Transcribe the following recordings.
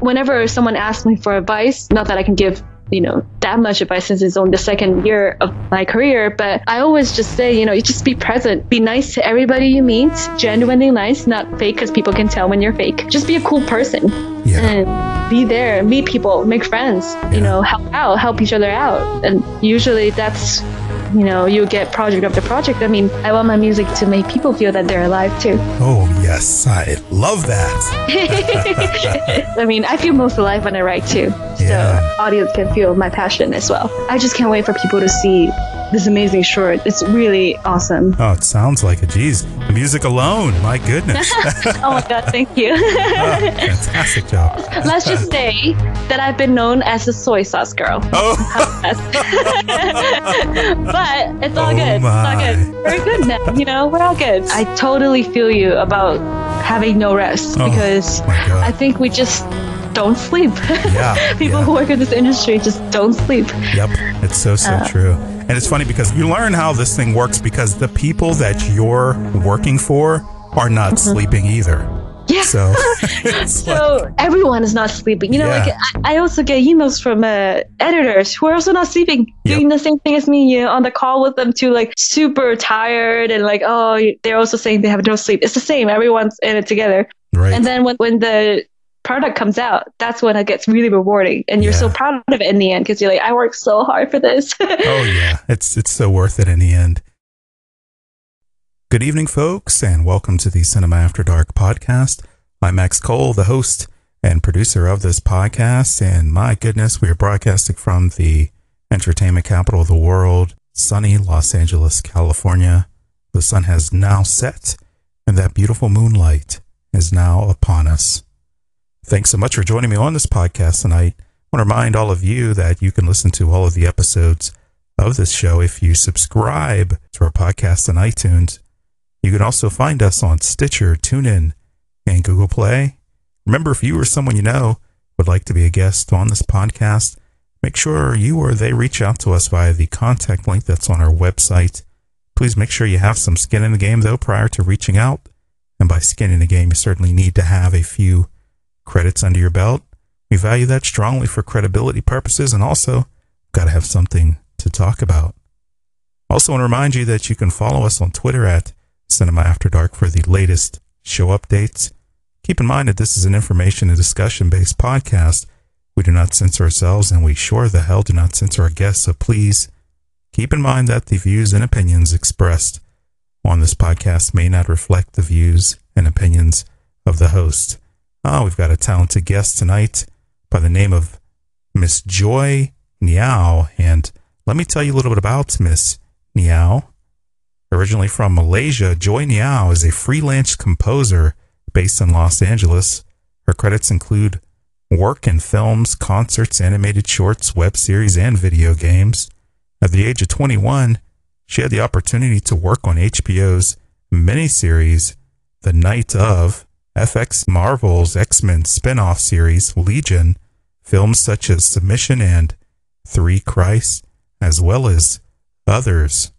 Whenever someone asks me for advice, not that I can give, you know, that much advice since it's only the second year of my career, but I always just say, you know, you just be present, be nice to everybody you meet, genuinely nice, not fake, because people can tell when you're fake. Just be a cool person and be there, meet people, make friends, you know, help out, help each other out. And usually that's, you know, you get project after project. I mean, I want my music to make people feel that they're alive too. Oh, yes. I love that. I mean, I feel most alive when I write too. So audience can feel my passion as well. I just can't wait for people to see this amazing short. It's really awesome. Oh, it sounds like it. Geez, the music alone. My goodness. Oh my God, thank you. Oh, fantastic job. Let's just say that I've been known as the soy sauce girl. Oh. But it's all good. My. It's all good. We're good now. You know, we're all good. I totally feel you about having no rest because I think we just don't sleep. People who work in this industry just don't sleep. Yep. It's so true. And it's funny because you learn how this thing works because the people that you're working for are not sleeping either. Yeah. So everyone is not sleeping. You know, like I also get emails from editors who are also not sleeping, doing the same thing as me. You know, on the call with them too, like super tired and like, oh, they're also saying they have no sleep. It's the same. Everyone's in it together. Right. And then when the product comes out, that's when it gets really rewarding, and you're so proud of it in the end because you're like, I worked so hard for this. It's so worth it in the end. Good evening, folks, and welcome to the Cinema After Dark podcast. I'm Max Cole, the host and producer of this podcast. And my goodness, we are broadcasting from the entertainment capital of the world, sunny Los Angeles, California. The sun has now set, and that beautiful moonlight is now upon us. Thanks so much for joining me on this podcast tonight. I want to remind all of you that you can listen to all of the episodes of this show if you subscribe to our podcast on iTunes. You can also find us on Stitcher, TuneIn, and Google Play. Remember, if you or someone you know would like to be a guest on this podcast, make sure you or they reach out to us via the contact link that's on our website. Please make sure you have some skin in the game, though, prior to reaching out. And by skin in the game, you certainly need to have a few credits under your belt. We value that strongly for credibility purposes, and also got to have something to talk about. Also want to remind you that you can follow us on Twitter at Cinema After Dark for the latest show updates. Keep in mind that this is an information and discussion-based podcast. We do not censor ourselves, and we sure the hell do not censor our guests, so please keep in mind that the views and opinions expressed on this podcast may not reflect the views and opinions of the host. We've got a talented guest tonight by the name of Miss Joy Ngiaw, and let me tell you a little bit about Miss Ngiaw. Originally from Malaysia, Joy Ngiaw is a freelance composer based in Los Angeles. Her credits include work in films, concerts, animated shorts, web series, and video games. At the age of 21, she had the opportunity to work on HBO's miniseries, The Night Of, FX Marvel's X-Men spin-off series, Legion, films such as Submission and Three Christs, as well as others.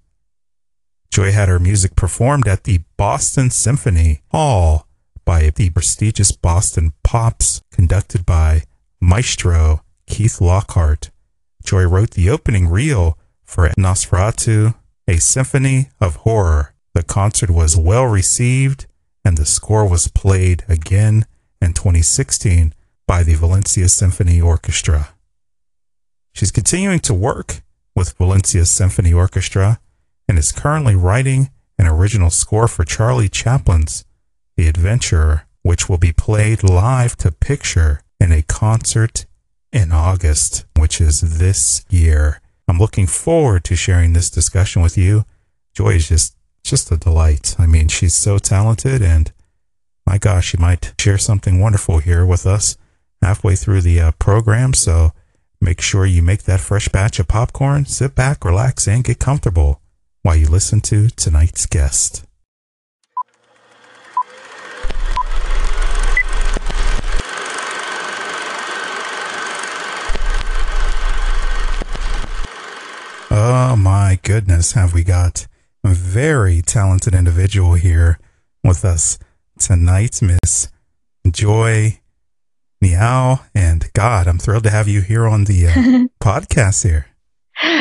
Joy had her music performed at the Boston Symphony Hall by the prestigious Boston Pops, conducted by Maestro Keith Lockhart. Joy wrote the opening reel for Nosferatu, a symphony of horror. The concert was well received, and the score was played again in 2016 by the Valencia Symphony Orchestra. She's continuing to work with Valencia Symphony Orchestra, and is currently writing an original score for Charlie Chaplin's The Adventurer, which will be played live to picture in a concert in August, which is this year. I'm looking forward to sharing this discussion with you. Joy is just a delight. I mean, she's so talented, and my gosh, she might share something wonderful here with us halfway through the program, so make sure you make that fresh batch of popcorn, sit back, relax, and get comfortable while you listen to tonight's guest. Oh my goodness, have we got a very talented individual here with us tonight, Miss Joy Ngiaw, and God, I'm thrilled to have you here on the podcast here.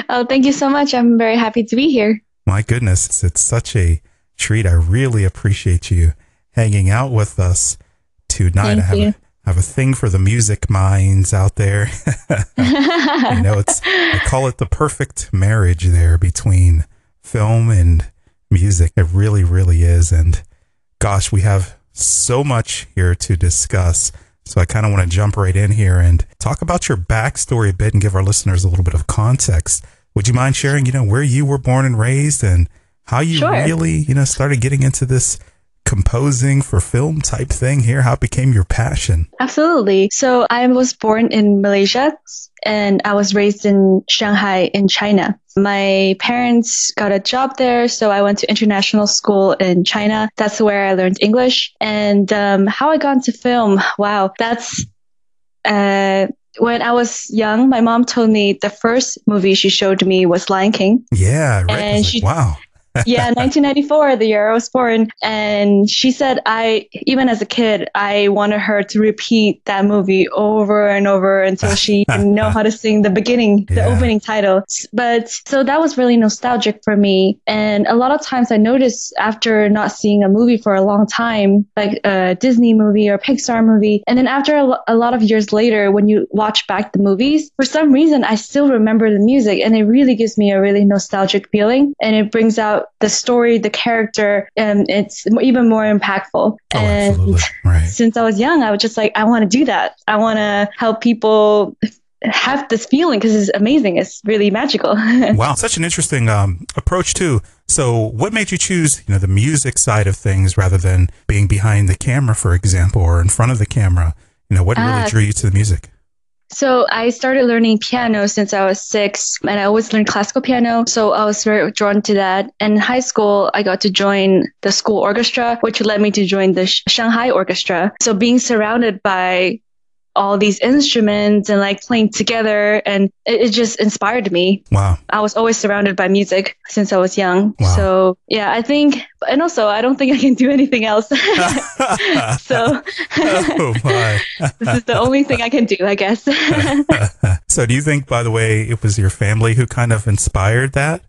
Oh, thank you so much. I'm very happy to be here. My goodness, it's such a treat. I really appreciate you hanging out with us tonight. I have a thing for the music minds out there. You know, I call it the perfect marriage there between film and music. It really, really is. And gosh, we have so much here to discuss. So I kind of want to jump right in here and talk about your backstory a bit and give our listeners a little bit of context. Would you mind sharing, you know, where you were born and raised and how you really, you know, started getting into this composing for film type thing here? How it became your passion? Absolutely. So I was born in Malaysia and I was raised in Shanghai in China. My parents got a job there, so I went to international school in China. That's where I learned English. And how I got into film, wow, that's... when I was young, my mom told me the first movie she showed me was Lion King. Yeah, right. And like, wow. Yeah, 1994, the year I was born. And she said, even as a kid, I wanted her to repeat that movie over and over until she didn't know how to sing the beginning, the opening title. But so that was really nostalgic for me. And a lot of times I noticed after not seeing a movie for a long time, like a Disney movie or Pixar movie. And then after a lot of years later, when you watch back the movies, for some reason, I still remember the music. And it really gives me a really nostalgic feeling. And it brings out the story, the character, and it's even more impactful. Oh, and absolutely. Right. Since I was young, I was just like, I want to do that. I want to help people have this feeling because it's amazing. It's really magical. Wow. Such an interesting approach too. So what made you choose, you know, the music side of things rather than being behind the camera, for example, or in front of the camera? You know, what really drew you to the music? So I started learning piano since I was 6, and I always learned classical piano. So I was very drawn to that. And in high school, I got to join the school orchestra, which led me to join the Shanghai Orchestra. So being surrounded by all these instruments and like playing together, and it just inspired me. Wow. I was always surrounded by music since I was young. Wow. So yeah, I think, and also I don't think I can do anything else. So oh my. This is the only thing I can do, I guess. So do you think, by the way, it was your family who kind of inspired that?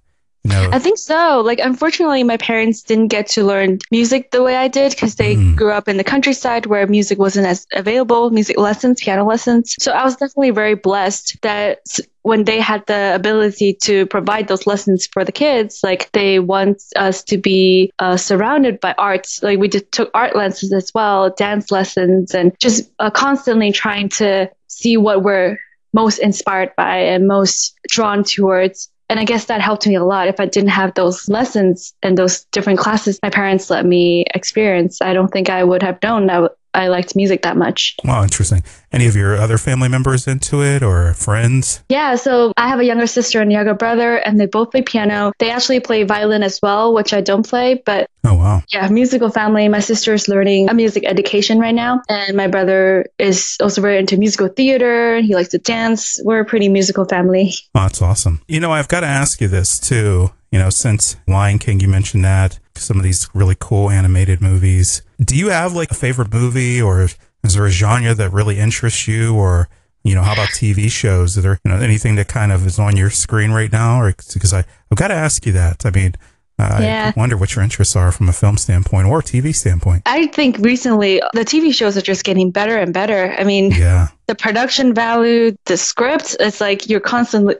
No. I think so. Like, unfortunately, my parents didn't get to learn music the way I did because they grew up in the countryside where music wasn't as available, music lessons, piano lessons. So I was definitely very blessed that when they had the ability to provide those lessons for the kids, like they want us to be surrounded by arts. Like we just took art lessons as well, dance lessons, and just constantly trying to see what we're most inspired by and most drawn towards. And I guess that helped me a lot. If I didn't have those lessons and those different classes my parents let me experience, I don't think I would have known that I liked music that much. Wow, interesting. Any of your other family members into it or friends? Yeah, so I have a younger sister and a younger brother, and they both play piano. They actually play violin as well, which I don't play, but oh, wow. Yeah, musical family. My sister is learning a music education right now, and my brother is also very into musical theater. He likes to dance. We're a pretty musical family. Oh, that's awesome. You know, I've got to ask you this too. You know, since Lion King, you mentioned that, some of these really cool animated movies. Do you have like a favorite movie, or is there a genre that really interests you? Or, you know, how about TV shows? Is there, you know, anything that kind of is on your screen right now? Or because I've got to ask you that. I mean, I wonder what your interests are from a film standpoint or TV standpoint. I think recently the TV shows are just getting better and better. I mean, the production value, the script, it's like you're constantly...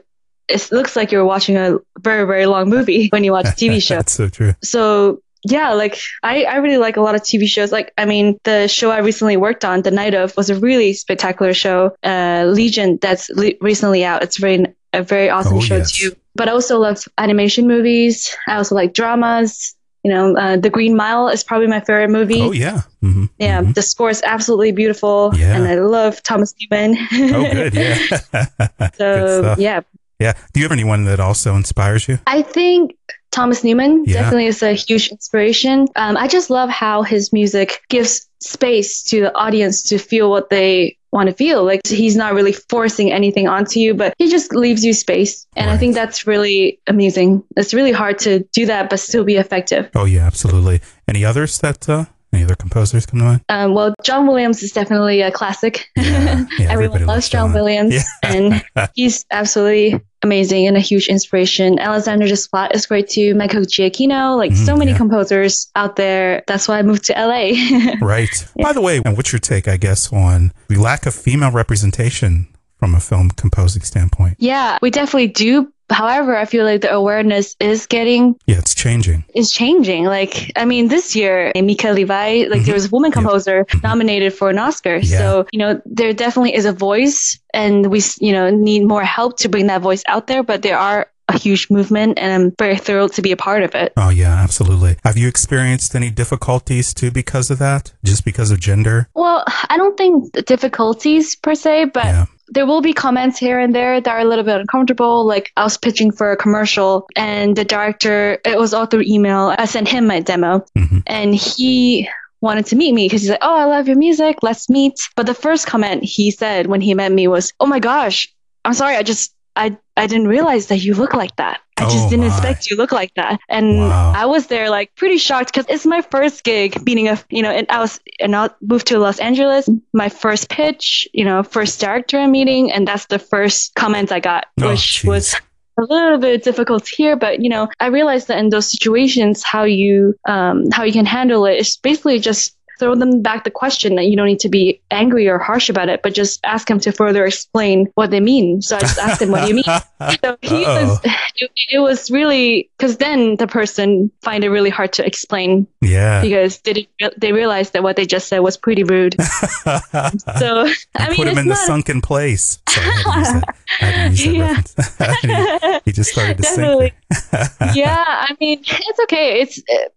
It looks like you're watching a very, very long movie when you watch a TV show. That's so true. So, yeah, like I really like a lot of TV shows. Like, I mean, the show I recently worked on, The Night Of, was a really spectacular show. Legion, that's recently out. It's really a very awesome show too. But I also love animation movies. I also like dramas. You know, The Green Mile is probably my favorite movie. Oh, yeah. Mm-hmm. Yeah, mm-hmm. The score is absolutely beautiful. Yeah. And I love Thomas Newman. Oh, good, yeah. So, good yeah. Yeah. Do you have anyone that also inspires you? I think Thomas Newman definitely is a huge inspiration. I just love how his music gives space to the audience to feel what they want to feel. Like he's not really forcing anything onto you, but he just leaves you space. And I think that's really amazing. It's really hard to do that, but still be effective. Oh, yeah, absolutely. Any others that Any other composers come to mind? Well, John Williams is definitely a classic. Yeah, everyone loves John Williams. Yeah. And he's absolutely amazing and a huge inspiration. Alexandre Desplat is great too. Michael Giacchino, so many composers out there. That's why I moved to LA. Right. Yeah. By the way, what's your take, I guess, on the lack of female representation from a film composing standpoint? Yeah, we definitely do. However, I feel like the awareness is getting... Yeah, it's changing. It's changing. This year, Mika Levi, there was a woman composer nominated for an Oscar. Yeah. So, there definitely is a voice, and we, need more help to bring that voice out there. But there are a huge movement, and I'm very thrilled to be a part of it. Oh, yeah, absolutely. Have you experienced any difficulties too because of that? Just because of gender? Well, I don't think the difficulties per se, but... Yeah. There will be comments here and there that are a little bit uncomfortable. I was pitching for a commercial, and the director, it was all through email. I sent him my demo, and he wanted to meet me because he's like, oh, I love your music. Let's meet. But the first comment he said when he met me was, oh my gosh, I'm sorry. I didn't realize that you look like that. I just didn't expect you look like that. And wow. I was there pretty shocked because it's my first gig being I moved to Los Angeles, my first pitch, first director meeting. And that's the first comment I got, was a little bit difficult here. But, I realized that in those situations, how you can handle it is basically just throw them back the question that you don't need to be angry or harsh about it, but just ask him to further explain what they mean. So I just asked him, what do you mean? So it was really, because then the person find it really hard to explain. Yeah. Because they realized that what they just said was pretty rude. So put him in the sunken place. Sorry, I didn't use that. He just started to sink. Yeah. It's okay.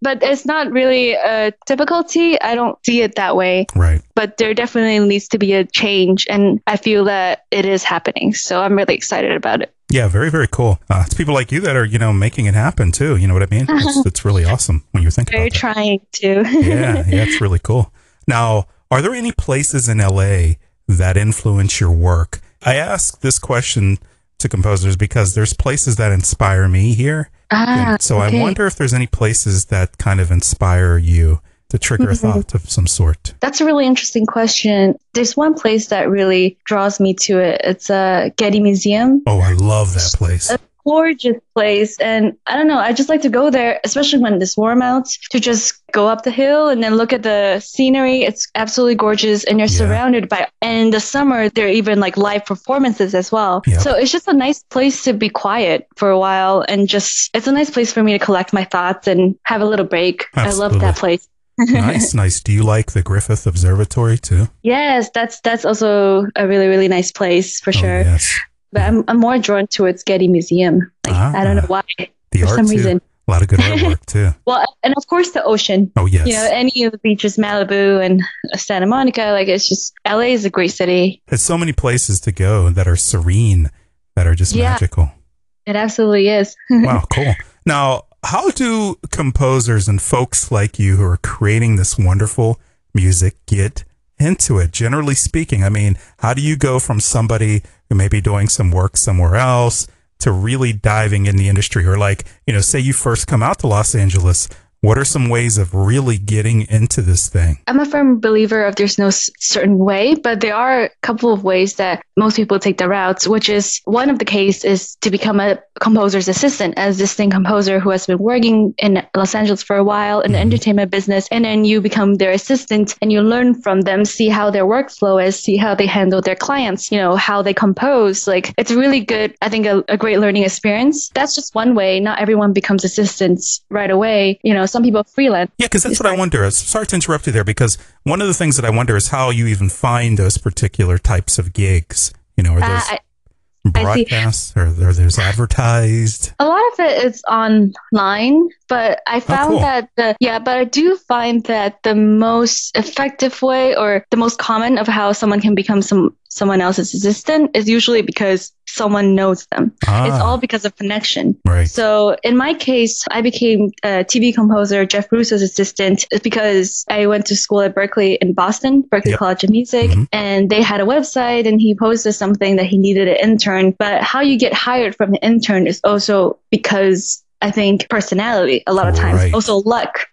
But it's not really a difficulty. I don't see it that way. Right. But there definitely needs to be a change. And I feel that it is happening. So I'm really excited about it. Yeah, very, very cool. It's people like you that are, making it happen too. You know what I mean? It's really awesome when you think about it. They're trying to. Yeah, it's really cool. Now, are there any places in LA that influence your work? I ask this question to composers because there's places that inspire me here. I wonder if there's any places that kind of inspire you to trigger a thought of some sort? That's a really interesting question. There's one place that really draws me to it. It's a Getty Museum. Oh, I love that place. A gorgeous place. And I don't know, I just like to go there, especially when it's warm out, to just go up the hill and then look at the scenery. It's absolutely gorgeous. And you're surrounded by, and in the summer, there are even live performances as well. Yep. So it's just a nice place to be quiet for a while. And it's a nice place for me to collect my thoughts and have a little break. Absolutely. I love that place. Nice. Do you like the Griffith Observatory too? Yes, that's also a really, really nice place for sure. Yes. But I'm more drawn towards Getty Museum. I don't know why. The art for some reason. A lot of good artwork too. Well, and of course the ocean. Oh yes. Any of the beaches, Malibu and Santa Monica. It's just LA is a great city. There's so many places to go that are serene, that are just magical. It absolutely is. Wow, cool. Now, how do composers and folks like you who are creating this wonderful music get into it? Generally speaking, how do you go from somebody who may be doing some work somewhere else to really diving in the industry? Or say you first come out to Los Angeles, what are some ways of really getting into this thing? I'm a firm believer of there's no certain way, but there are a couple of ways that most people take the routes, which is one of the case is to become a composer's assistant, as this thing composer who has been working in Los Angeles for a while in the entertainment business. And then you become their assistant and you learn from them, see how their workflow is, see how they handle their clients, how they compose. It's really good. I think a great learning experience. That's just one way. Not everyone becomes assistants right away. Some people freelance. Yeah, because that's what I wonder. Sorry to interrupt you there, because one of the things that I wonder is how you even find those particular types of gigs. Are those broadcasts or are those advertised? A lot of it is online, but I found but I do find that the most effective way or the most common of how someone can become someone else's assistant is usually because someone knows them. It's all because of connection. Right. So in my case, I became a TV composer, Jeff Bruce's assistant, because I went to school at Berklee in Boston, College of Music, and they had a website and he posted something that he needed an intern. But how you get hired from the intern is also because I think personality a lot of times, also luck.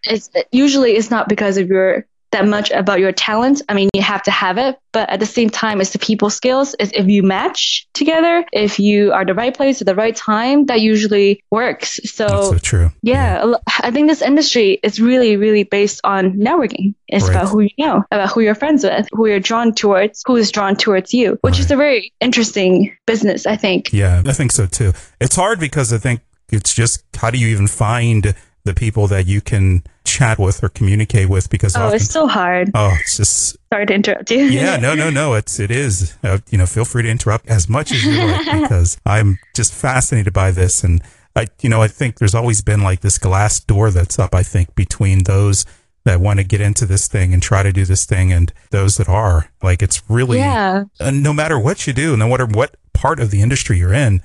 Usually it's not because of your that much about your talent. I mean, you have to have it, but at the same time, it's the people skills. It's if you match together, if you are the right place at the right time, that usually works. So, that's so true. Yeah, I think this industry is really, really based on networking. It's right. About who you know, about who you're friends with, who you're drawn towards, who is drawn towards you, which right. is a very interesting business, I think. Yeah, I think so too. It's hard because I think it's just, how do you even find the people that you can chat with or communicate with? Because it's so hard. Oh, it's just... Sorry to interrupt you. Yeah, no. It is. Feel free to interrupt as much as you like because I'm just fascinated by this. And I think there's always been like this glass door that's up, I think, between those that want to get into this thing and try to do this thing and those that are. Like, it's really, no matter what you do, no matter what part of the industry you're in,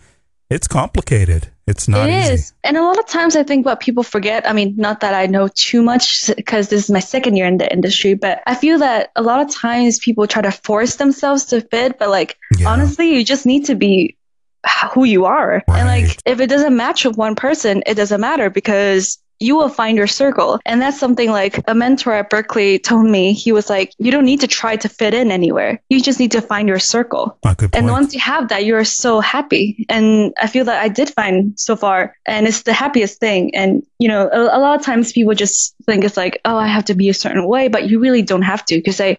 it's complicated. It's not easy. It is. And a lot of times I think what people forget, I mean, not that I know too much because this is my second year in the industry, but I feel that a lot of times people try to force themselves to fit, but honestly, you just need to be who you are. Right. And if it doesn't match with one person, it doesn't matter because you will find your circle. And that's something a mentor at Berklee told me. He was like, you don't need to try to fit in anywhere. You just need to find your circle. Oh, good point. And once you have that, you're so happy. And I feel that I did find so far. And it's the happiest thing. And, a lot of times people just think it's I have to be a certain way. But you really don't have to because it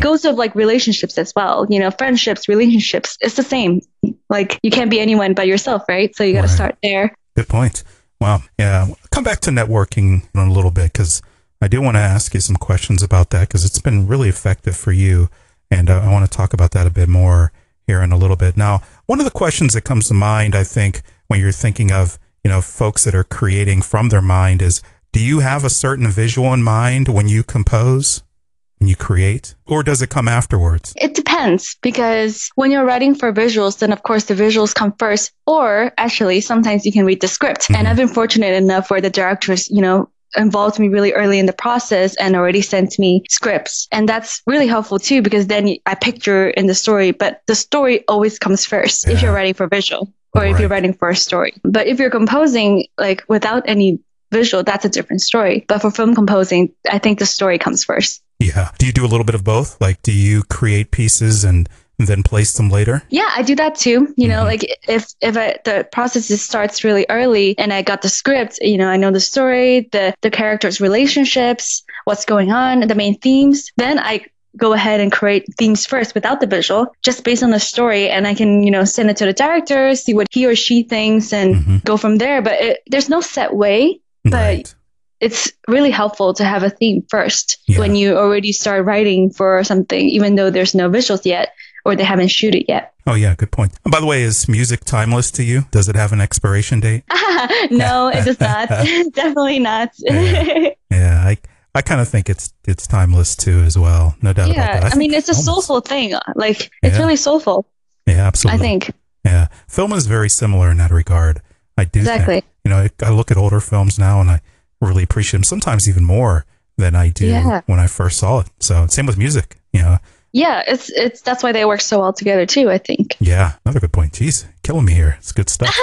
goes with relationships as well. Friendships, relationships. It's the same. You can't be anyone but yourself, right? So you got to start there. Good point. Wow. Yeah. Come back to networking in a little bit because I do want to ask you some questions about that because it's been really effective for you. And I want to talk about that a bit more here in a little bit. Now, one of the questions that comes to mind, I think, when you're thinking of, folks that are creating from their mind is, do you have a certain visual in mind when you compose? You create, or does it come afterwards? It depends, because when you're writing for visuals, then of course the visuals come first, or actually sometimes you can read the script. Mm-hmm. And I've been fortunate enough where the directors, involved me really early in the process and already sent me scripts. And that's really helpful too, because then I picture in the story, but the story always comes first if you're writing for visual or if you're writing for a story. But if you're composing without any visual, that's a different story. But for film composing, I think the story comes first. Yeah. Do you do a little bit of both? Do you create pieces and then place them later? Yeah, I do that too. If the process starts really early and I got the script, I know the story, the characters' relationships, what's going on, the main themes, then I go ahead and create themes first without the visual, just based on the story. And I can, send it to the director, see what he or she thinks and go from there. But there's no set way, but... Right. It's really helpful to have a theme first when you already start writing for something, even though there's no visuals yet or they haven't shoot it yet. Oh, yeah. Good point. And by the way, is music timeless to you? Does it have an expiration date? No, it does not. Definitely not. Yeah. I kind of think it's timeless too as well. No doubt about that. I mean, it's a soulful thing. It's really soulful. Yeah, absolutely. I think. Yeah. Film is very similar in that regard. I do think. I look at older films now and I really appreciate them, sometimes even more than I do when I first saw it. So same with music, it's that's why they work so well together too, I think. Yeah, another good point. Jeez, killing me here. It's good stuff.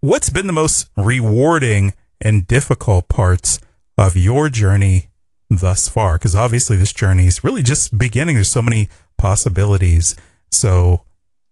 What's been the most rewarding and difficult parts of your journey thus far? Because obviously this journey is really just beginning. There's so many possibilities. So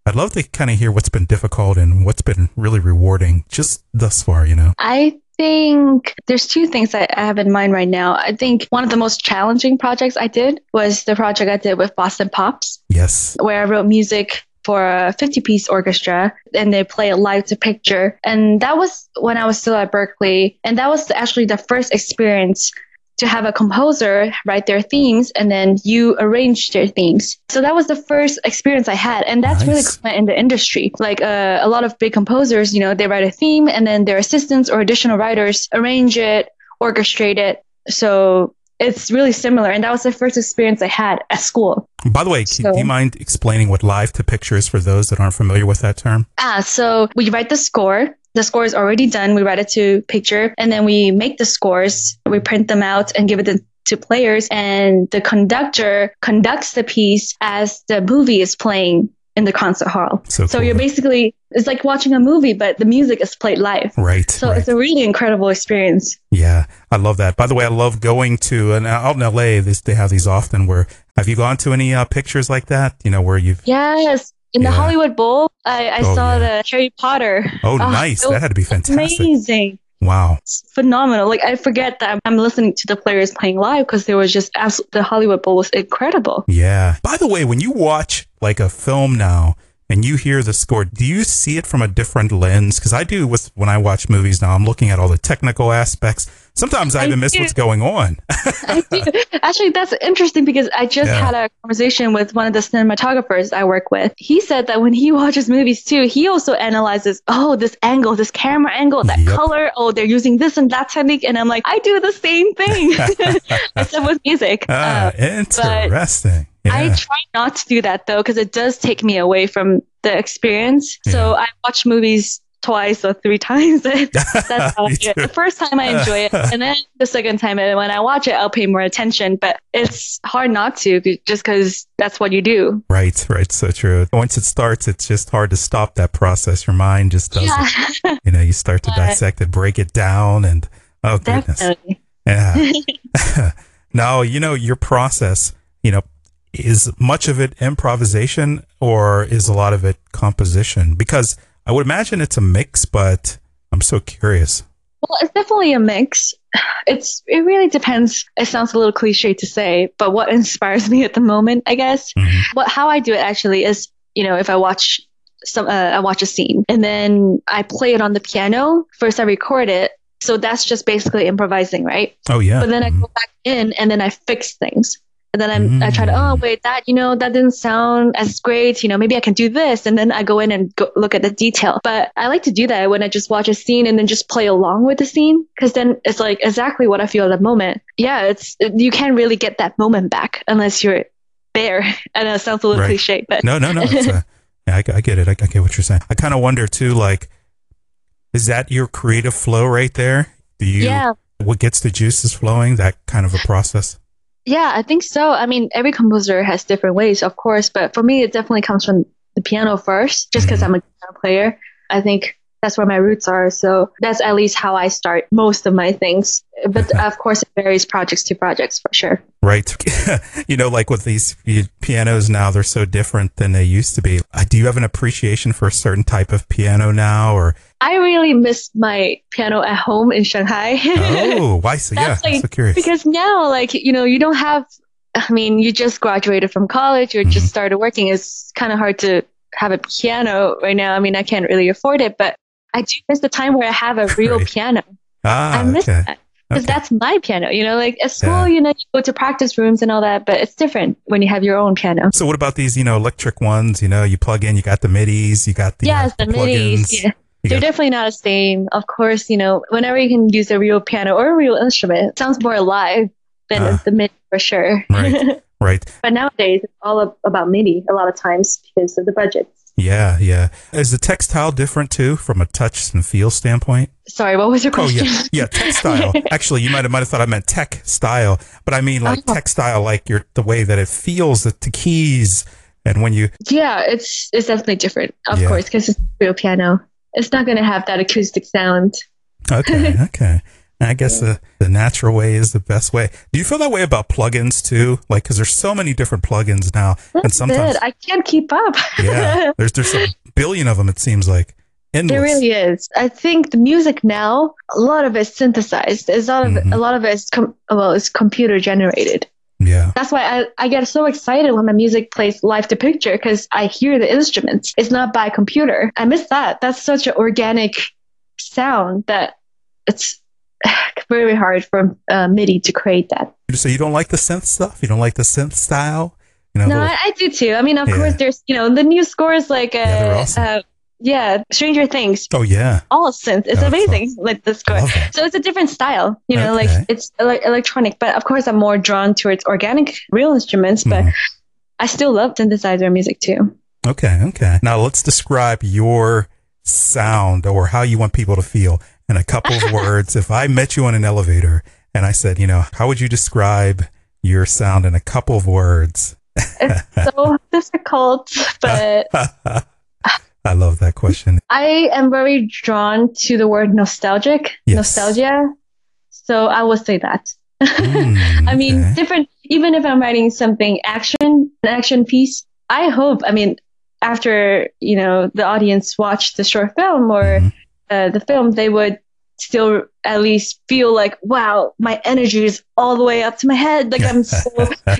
I'd love to kind of hear what's been difficult and what's been really rewarding just thus far, I think there's two things I have in mind right now. I think one of the most challenging projects I did was the project I did with Boston Pops. Yes. Where I wrote music for a 50-piece orchestra and they play it live to picture. And that was when I was still at Berklee. And that was actually the first experience to have a composer write their themes and then you arrange their themes. So that was the first experience I had. And that's really common in the industry. A lot of big composers, they write a theme and then their assistants or additional writers arrange it, orchestrate it. So it's really similar. And that was the first experience I had at school. By the way, do you mind explaining what live to picture is for those that aren't familiar with that term? So we write the score. The score is already done. We write it to picture and then we make the scores. We print them out and give it to players. And the conductor conducts the piece as the movie is playing in the concert hall. So cool. You're basically, it's like watching a movie, but the music is played live. Right. So right. It's a really incredible experience. Yeah. I love that. By the way, I love going to, and out in LA, they have these often where, have you gone to any pictures like that? You know, where you've. Yes. In the Hollywood Bowl, I saw the Harry Potter. Oh, nice. That had to be fantastic. Amazing. Wow. It's phenomenal. Like, I forget that I'm listening to the players playing live because there was just the Hollywood Bowl was incredible. Yeah. By the way, when you watch like a film now and you hear the score, do you see it from a different lens? Because I do with when I watch movies now, I'm looking at all the technical aspects. Sometimes I even miss what's going on. I do. Actually, that's interesting because I just had a conversation with one of the cinematographers I work with. He said that when he watches movies too, he also analyzes, this angle, this camera angle, that color. Oh, they're using this and that technique. And I'm like, I do the same thing. Except with music. Interesting. Yeah. I try not to do that though, because it does take me away from the experience. Yeah. So I watch movies twice or three times. That's how I do it. The first time I enjoy it, and then the second time, and when I watch it, I'll pay more attention. But it's hard not to, just because that's what you do. Right, so true. Once it starts, it's just hard to stop that process. Your mind just doesn't. Yeah. You know, you start to dissect it, break it down, and oh goodness, definitely. Yeah. No, you know your process. You know. Is much of it improvisation or is a lot of it composition? Because I would imagine it's a mix, but I'm so curious. Well, it's definitely a mix. It really depends. It sounds a little cliche to say, but what inspires me at the moment, I guess. Mm-hmm. How I do it actually is, you know, if I watch a scene and then I play it on the piano. First I record it. So that's just basically improvising, right? Oh, yeah. But then I go back in and then I fix things. And then I try to, that didn't sound as great. You know, maybe I can do this. And then I go in and look at the detail. But I like to do that when I just watch a scene and then just play along with the scene. Because then it's like exactly what I feel at the moment. Yeah, you can't really get that moment back unless you're there. I know it sounds a little cliche, but. No. I get it. I get what you're saying. I kind of wonder too, like, is that your creative flow right there? Do you, what gets the juices flowing, that kind of a process? Yeah, I think so. I mean, every composer has different ways, of course, but for me, it definitely comes from the piano first, just because I'm a piano player. I think that's where my roots are. So that's at least how I start most of my things. But of course, it varies projects to projects for sure. Right. You know, like with these pianos now, they're so different than they used to be. Do you have an appreciation for a certain type of piano now? Or I really miss my piano at home in Shanghai. Oh, why? So, I'm so curious. Because now, like, you know, you don't have, I mean, you just graduated from college or just started working. It's kind of hard to have a piano right now. I mean, I can't really afford it, but I do miss the time where I have a real piano. I miss that. Because that's my piano, you know, like at school, you know, you go to practice rooms and all that, but it's different when you have your own piano. So what about these, you know, electric ones, you know, you plug in, you got the MIDIs, you got the plugins. Yeah. They're definitely not the same. Of course, you know, whenever you can use a real piano or a real instrument, it sounds more alive than the MIDI for sure. Right. But nowadays, it's all about MIDI a lot of times because of the budgets. Yeah. Is the textile different too, from a touch and feel standpoint? Sorry, what was your question? Oh, yeah, textile. Actually, you might have thought I meant tech style, but I mean like textile, like the way that it feels, the keys, and when you. Yeah, it's definitely different, of course, because it's real piano. It's not going to have that acoustic sound. Okay. I guess the natural way is the best way. Do you feel that way about plugins too? Like, because there's so many different plugins now, and sometimes I can't keep up. Yeah, there's a billion of them. It seems like endless. There really is. I think the music now, a lot of it's synthesized. A lot of it's computer generated. Yeah, that's why I get so excited when my music plays live to picture because I hear the instruments. It's not by computer. I miss that. That's such an organic sound that it's. Very hard for MIDI to create that. So you don't like the synth stuff? You don't like the synth style? You know, no, I do too. I mean, of course, there's, you know, the new scores like, awesome. Stranger Things. Oh, yeah. All synth. It's amazing. Awesome. Like the score. So it's a different style, you know, like it's electronic. But of course, I'm more drawn towards organic, real instruments. But I still love synthesizer music too. Okay. Now let's describe your sound or how you want people to feel. In a couple of words, if I met you on an elevator and I said, you know, how would you describe your sound in a couple of words? It's so difficult, but I love that question. I am very drawn to the word nostalgic, yes. Nostalgia. So I would say that. I mean, okay. Different, even if I'm writing something an action piece, I hope, I mean, after, you know, the audience watched the short film or the film, they would still at least feel like, wow, my energy is all the way up to my head. Like I'm so,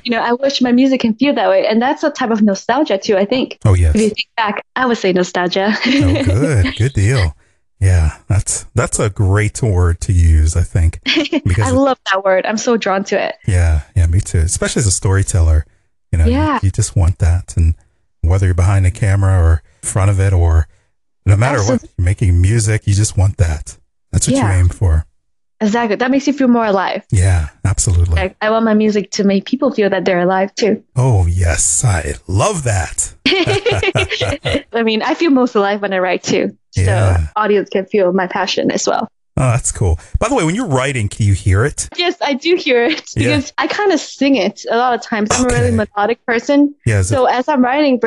you know, I wish my music can feel that way. And that's a type of nostalgia too, I think. Oh, yes. If you think back, I would say nostalgia. Oh, good. Good deal. Yeah. That's a great word to use, I think. I love that word. I'm so drawn to it. Yeah. Yeah. Me too. Especially as a storyteller, you know, you just want that. And whether you're behind the camera or in front of it, or no matter what, you're making music, you just want that. That's what you aim for. Exactly. That makes you feel more alive. Yeah, absolutely. Like, I want my music to make people feel that they're alive too. Oh, yes. I love that. I mean, I feel most alive when I write too. So audience can feel my passion as well. Oh, that's cool. By the way, when you're writing, can you hear it? Yes, I do hear it because I kind of sing it a lot of times. I'm a really melodic person. Yeah, so as I'm writing,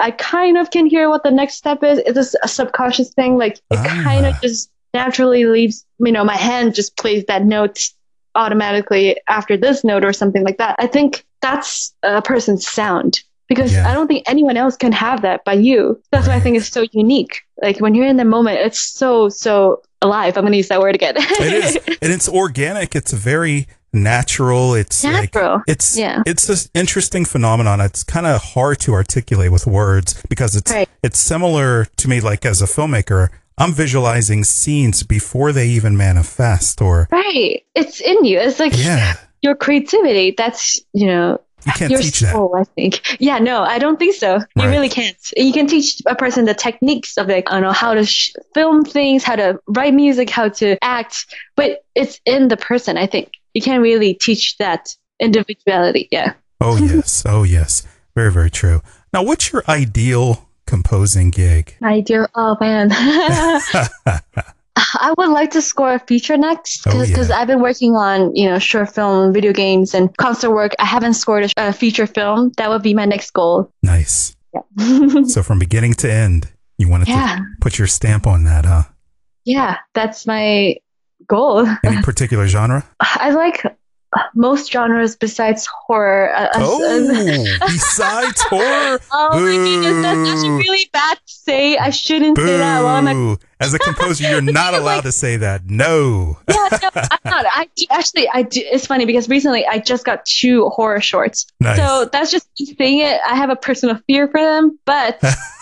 I kind of can hear what the next step is. It's a subconscious thing. Like it kind of just naturally leaves, you know, my hand just plays that note automatically after this note or something like that. I think that's a person's sound because I don't think anyone else can have that but you. That's why I think it's so unique. Like when you're in the moment, it's so alive. I'm going to use that word again. It is. And it's organic. It's very natural. It's this interesting phenomenon. It's kind of hard to articulate with words because it's similar to me. Like as a filmmaker, I'm visualizing scenes before they even manifest or. Right. It's in you. It's like your creativity. That's, you know. You can't teach soul, that. I think. Yeah, no, I don't think so. You really can't. You can teach a person the techniques of, like, I don't know, how to film things, how to write music, how to act, but it's in the person, I think. You can't really teach that individuality. Yeah. Oh, yes. Oh, yes. Very, very true. Now, what's your ideal composing gig? Oh, man. I would like to score a feature next because I've been working on, you know, short film, video games and concert work. I haven't scored a feature film. That would be my next goal. Nice. Yeah. So from beginning to end, you wanted to put your stamp on that, huh? Yeah, that's my goal. Any particular genre? I like most genres besides horror. Besides horror? Oh, my goodness, that's actually really bad to say. I shouldn't say that. As a composer, you're not allowed to say that. No. Yeah, no, I'm not. I do. It's funny because recently I just got 2 horror shorts. Nice. So that's just me saying it. I have a personal fear for them, but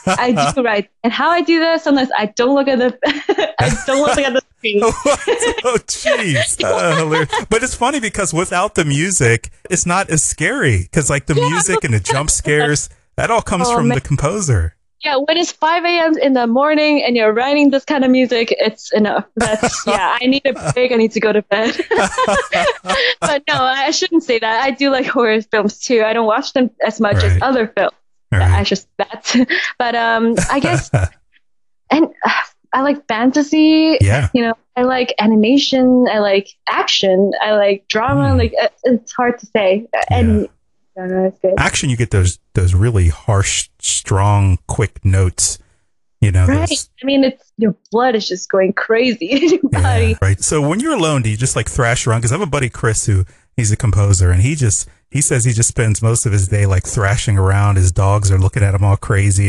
I do write. And how I do this, sometimes I don't look at the screen. Oh, jeez. But it's funny because without the music, it's not as scary because like the music and the jump scares, that all comes from the composer. Yeah, when it's 5 a.m. in the morning and you're writing this kind of music, it's enough. That's, I need a break. I need to go to bed. But no, I shouldn't say that. I do like horror films too. I don't watch them as much as other films. But I guess, and I like fantasy. Yeah. You know, I like animation. I like action. I like drama. Like it's hard to say. And action, you get those really harsh, strong, quick notes, you know. Right. I mean, it's your blood is just going crazy in your body. Right. So when you're alone, do you just like thrash around? Because I have a buddy, Chris, who he's a composer, and he says he just spends most of his day like thrashing around. His dogs are looking at him all crazy.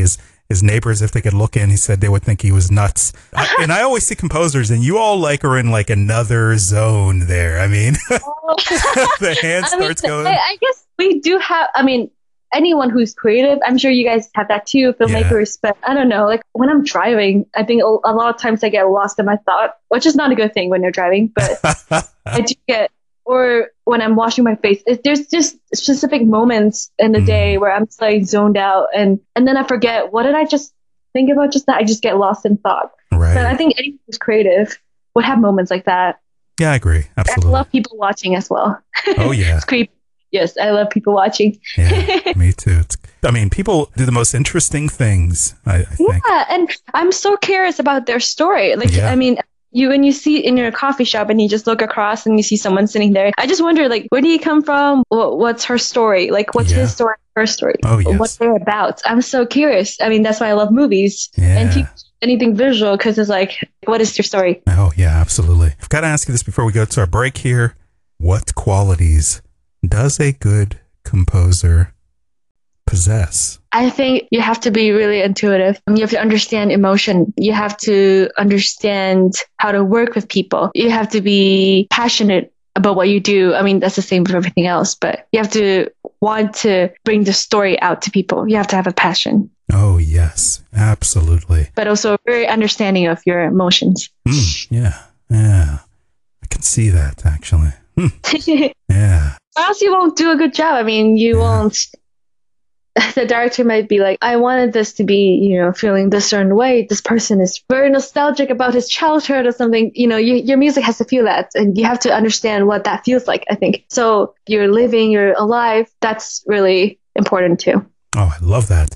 His neighbors, if they could look in, he said they would think he was nuts. And I always see composers, and you all like are in like another zone there. I mean, the hand starts going. I guess we do have, I mean, anyone who's creative, I'm sure you guys have that too, filmmakers, but I don't know, like when I'm driving, I think a lot of times I get lost in my thought, which is not a good thing when you're driving, but I do get, or when I'm washing my face, there's just specific moments in the day where I'm just like zoned out and then I forget, what did I just think about just that? I just get lost in thought. Right. So I think anyone who's creative would have moments like that. Yeah, I agree. Absolutely. I love people watching as well. Oh yeah. It's creepy. Yes, I love people watching. Yeah, me too. I mean, people do the most interesting things, I think. Yeah, and I'm so curious about their story. Like, I mean, when you see in your coffee shop and you just look across and you see someone sitting there, I just wonder, like, where do you come from? What's her story? Like, what's his story? horror stories. Oh, yes. What they're about. I'm so curious. I mean, that's why I love movies and anything visual, because it's like, what is your story? Oh, yeah, absolutely. I've got to ask you this before we go to our break here. What qualities does a good composer possess? I think you have to be really intuitive. You have to understand emotion. You have to understand how to work with people. You have to be passionate about what you do. I mean, that's the same for everything else, but you have to want to bring the story out to people. You have to have a passion. Oh, yes, absolutely. But also very understanding of your emotions. Yeah. I can see that, actually. Yeah. Or else you won't do a good job. I mean, you won't. The director might be like, I wanted this to be, you know, feeling this certain way. This person is very nostalgic about his childhood or something. You know, your music has to feel that, and you have to understand what that feels like, I think. So you're living, you're alive. That's really important too. Oh, I love that.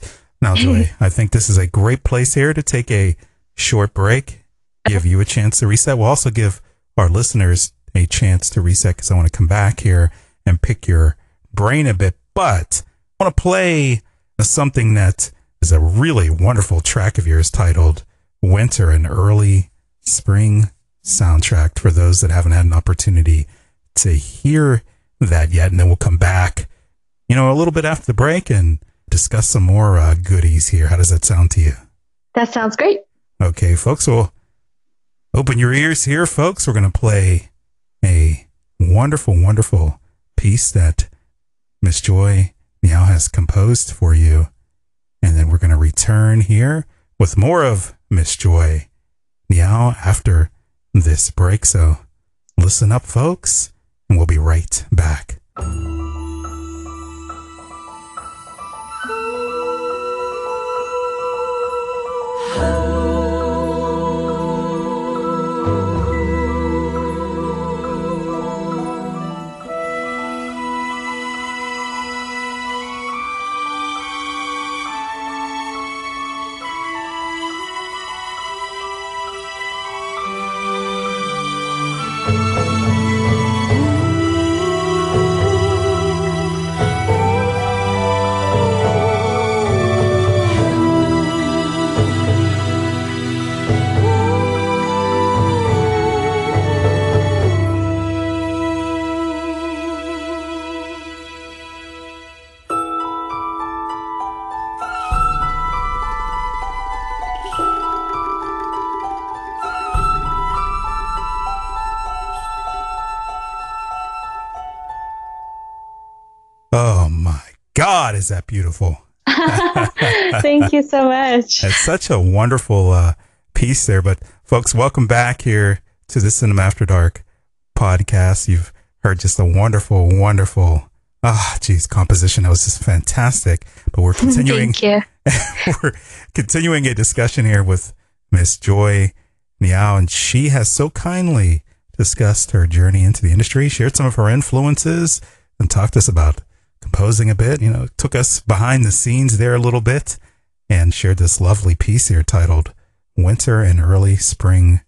Now, Joy, I think this is a great place here to take a short break, give you a chance to reset. We'll also give our listeners a chance to reset, because I want to come back here and pick your brain a bit, but I want to play something that is a really wonderful track of yours titled Winter and Early Spring Soundtrack, for those that haven't had an opportunity to hear that yet. And then we'll come back, you know, a little bit after the break and discuss some more goodies here. How does that sound to you? That sounds great. Okay, folks, well, open your ears here, folks. We're going to play a wonderful, wonderful piece that Miss Joy Ngiaw has composed for you. And then we're going to return here with more of Miss Joy Ngiaw after this break. So listen up, folks, and we'll be right back. Is that beautiful? Thank you so much. It's such a wonderful piece there. But folks, welcome back here to the Cinema After Dark podcast. You've heard just a wonderful, wonderful, composition. That was just fantastic. But we're continuing. Thank you. We're continuing a discussion here with Miss Joy Ngiaw, and she has so kindly discussed her journey into the industry, shared some of her influences, and talked to us about composing a bit, you know, took us behind the scenes there a little bit, and shared this lovely piece here titled Winter and Early Spring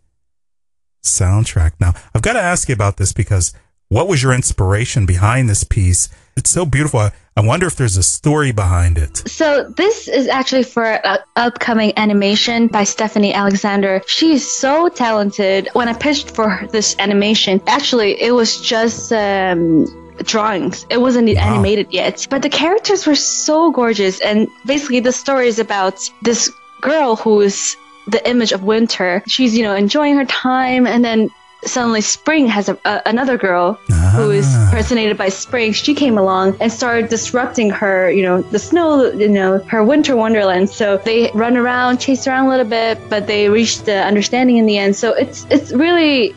Soundtrack. Now, I've got to ask you about this, because what was your inspiration behind this piece? It's so beautiful. I wonder if there's a story behind it. So this is actually for an upcoming animation by Stephanie Alexander. She's so talented. When I pitched for this animation, actually, it was just drawings. It wasn't animated yet, but the characters were so gorgeous. And basically the story is about this girl who is the image of winter. She's, you know, enjoying her time, and then suddenly spring has another girl who is impersonated by spring. She came along and started disrupting her, you know, the snow, you know, her winter wonderland. So they run around, chase around a little bit, but they reach the understanding in the end. So it's really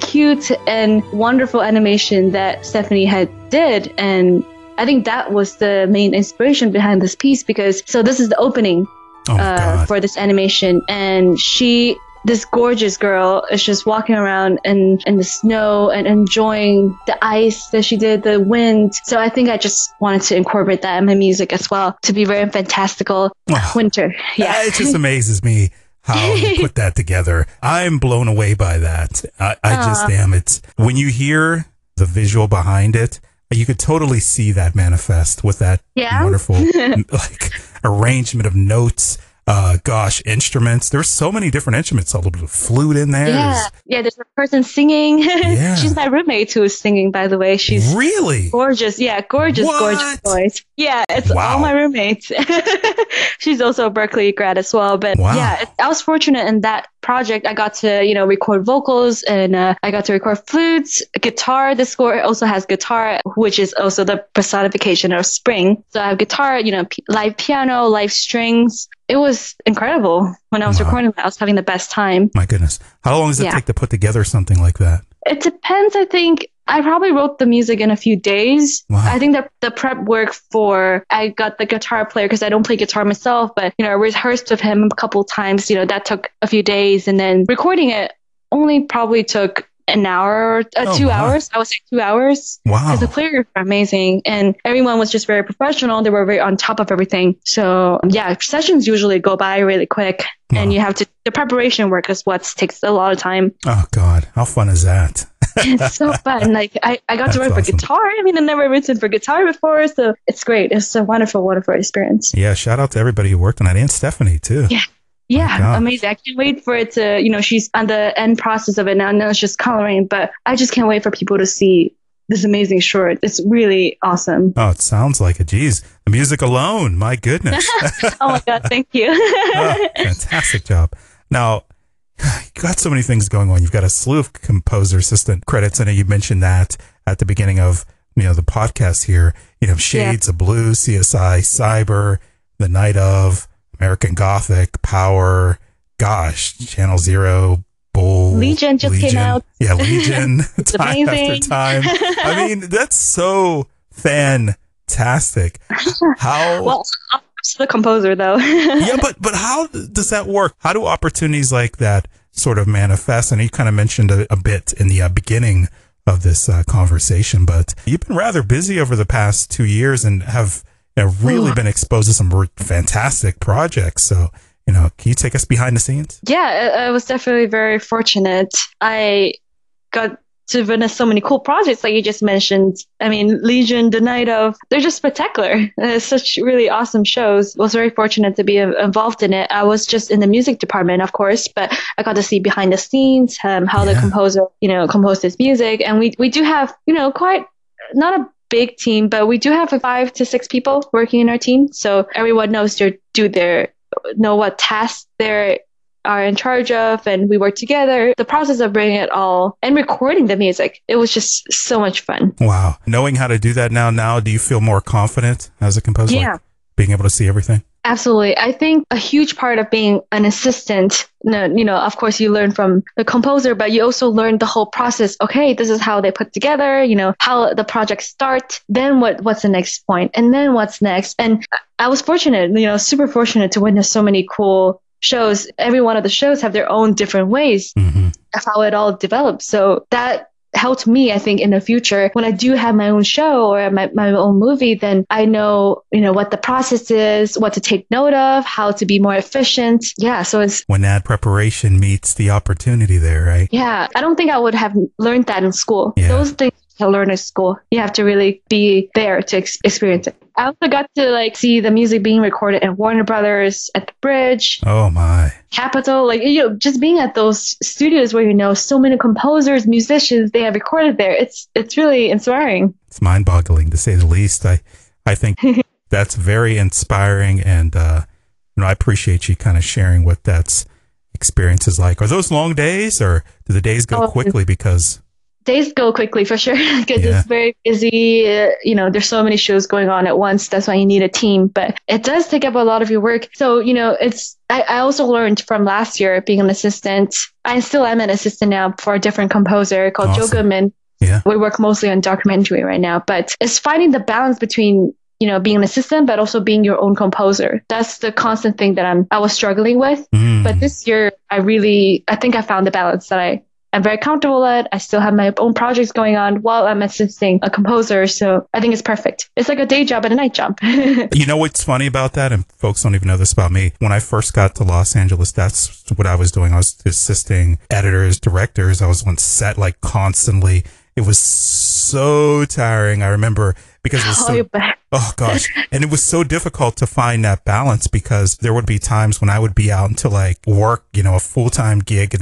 cute and wonderful animation that Stephanie had did, and I think that was the main inspiration behind this piece, because so this is the opening for this animation, and she, this gorgeous girl, is just walking around in the snow and enjoying the ice that she did, the wind. So I think I just wanted to incorporate that in my music as well, to be very fantastical winter. Yeah, it just amazes me how you put that together. I'm blown away by that. I just am. It's when you hear the visual behind it, You could totally see that manifest with that wonderful like arrangement of notes. Gosh, instruments. There's so many different instruments. A little bit of flute in there. Yeah. There's a person singing. Yeah. She's my roommate who is singing, by the way. She's really gorgeous. Yeah, gorgeous, gorgeous voice. Yeah, it's all my roommates. She's also a Berklee grad as well. But I was fortunate in that project. I got to, record vocals, and I got to record flutes, guitar. The score also has guitar, which is also the personification of spring. So I have guitar, live piano, live strings. It was incredible. When I was recording, I was having the best time. My goodness. How long does it take to put together something like that? It depends, I think. I probably wrote the music in a few days. Wow. I think that the prep work I got the guitar player, because I don't play guitar myself, but, I rehearsed with him a couple times. That took a few days. And then recording it only probably took an hour, 2 hours. I would say 2 hours. Wow. Because the players were amazing. And everyone was just very professional. They were very on top of everything. So sessions usually go by really quick. Wow. And you have to, the preparation work is what takes a lot of time. Oh God, how fun is that? It's so fun. Like I got to write for guitar. I mean, I've never written for guitar before, so it's great. It's a wonderful, wonderful experience. Yeah. Shout out to everybody who worked on that, and Stephanie too. Yeah. Yeah, amazing. I can't wait for it to, she's on the end process of it now. Now it's just coloring, but I just can't wait for people to see this amazing short. It's really awesome. Oh, it sounds like it. Geez, the music alone. My goodness. Oh my God. Thank you. Oh, fantastic job. Now, you've got so many things going on. You've got a slew of composer assistant credits. I know you mentioned that at the beginning of, the podcast here, Shades of Blue, CSI, Cyber, The Night Of, American Gothic, Power, Channel Zero, Bull. Legion came out. Yeah, Legion. Time after time. I mean, that's so fantastic. How? Well, I'm the composer, though. Yeah, but how does that work? How do opportunities like that sort of manifest? And you kind of mentioned a bit in the beginning of this conversation, but you've been rather busy over the past 2 years and have... I've really been exposed to some fantastic projects. So, can you take us behind the scenes? Yeah, I was definitely very fortunate. I got to witness so many cool projects like you just mentioned. I mean, Legion, The Night Of, they're just spectacular. Such really awesome shows. I was very fortunate to be involved in it. I was just in the music department, of course, but I got to see behind the scenes how the composer, composed his music. And we do have, quite not a big team, but we do have 5 to 6 people working in our team, so everyone knows know what tasks they are in charge of, and we work together. The process of bringing it all and recording the music, it was just so much fun. Wow, knowing how to do that now, do you feel more confident as a composer? Yeah, being able to see everything. Absolutely. I think a huge part of being an assistant, of course you learn from the composer, but you also learn the whole process. Okay, this is how they put together, how the project starts, then what's the next point, and then what's next. And I was fortunate, super fortunate to witness so many cool shows. Every one of the shows have their own different ways of how it all develops. So that helped me, I think, in the future when I do have my own show or my own movie, then I know, what the process is, what to take note of, how to be more efficient. Yeah. So it's when that preparation meets the opportunity there, right? Yeah. I don't think I would have learned that in school. Yeah. Those things to learn at school, you have to really be there to experience it. I also got to see the music being recorded at Warner Brothers, at the Bridge. Oh my. Capitol, just being at those studios where so many composers, musicians, they have recorded there. It's really inspiring. It's mind-boggling to say the least. I think that's very inspiring, and I appreciate you kind of sharing what that's experience is like. Are those long days, or do the days go quickly because days go quickly for sure because it's very busy. There's so many shows going on at once. That's why you need a team, but it does take up a lot of your work. So, I also learned from last year being an assistant. I still am an assistant now for a different composer called Joe Goodman. Yeah. We work mostly on documentary right now, but it's finding the balance between, being an assistant, but also being your own composer. That's the constant thing that I was struggling with. Mm. But this year I think I found the balance that I'm very comfortable at. I still have my own projects going on while I'm assisting a composer. So I think it's perfect. It's like a day job and a night job. You know what's funny about that? And folks don't even know this about me. When I first got to Los Angeles, that's what I was doing. I was assisting editors, directors. I was on set constantly. It was so tiring. I remember because it was and it was so difficult to find that balance, because there would be times when I would be out until like work, you know, a full-time gig. And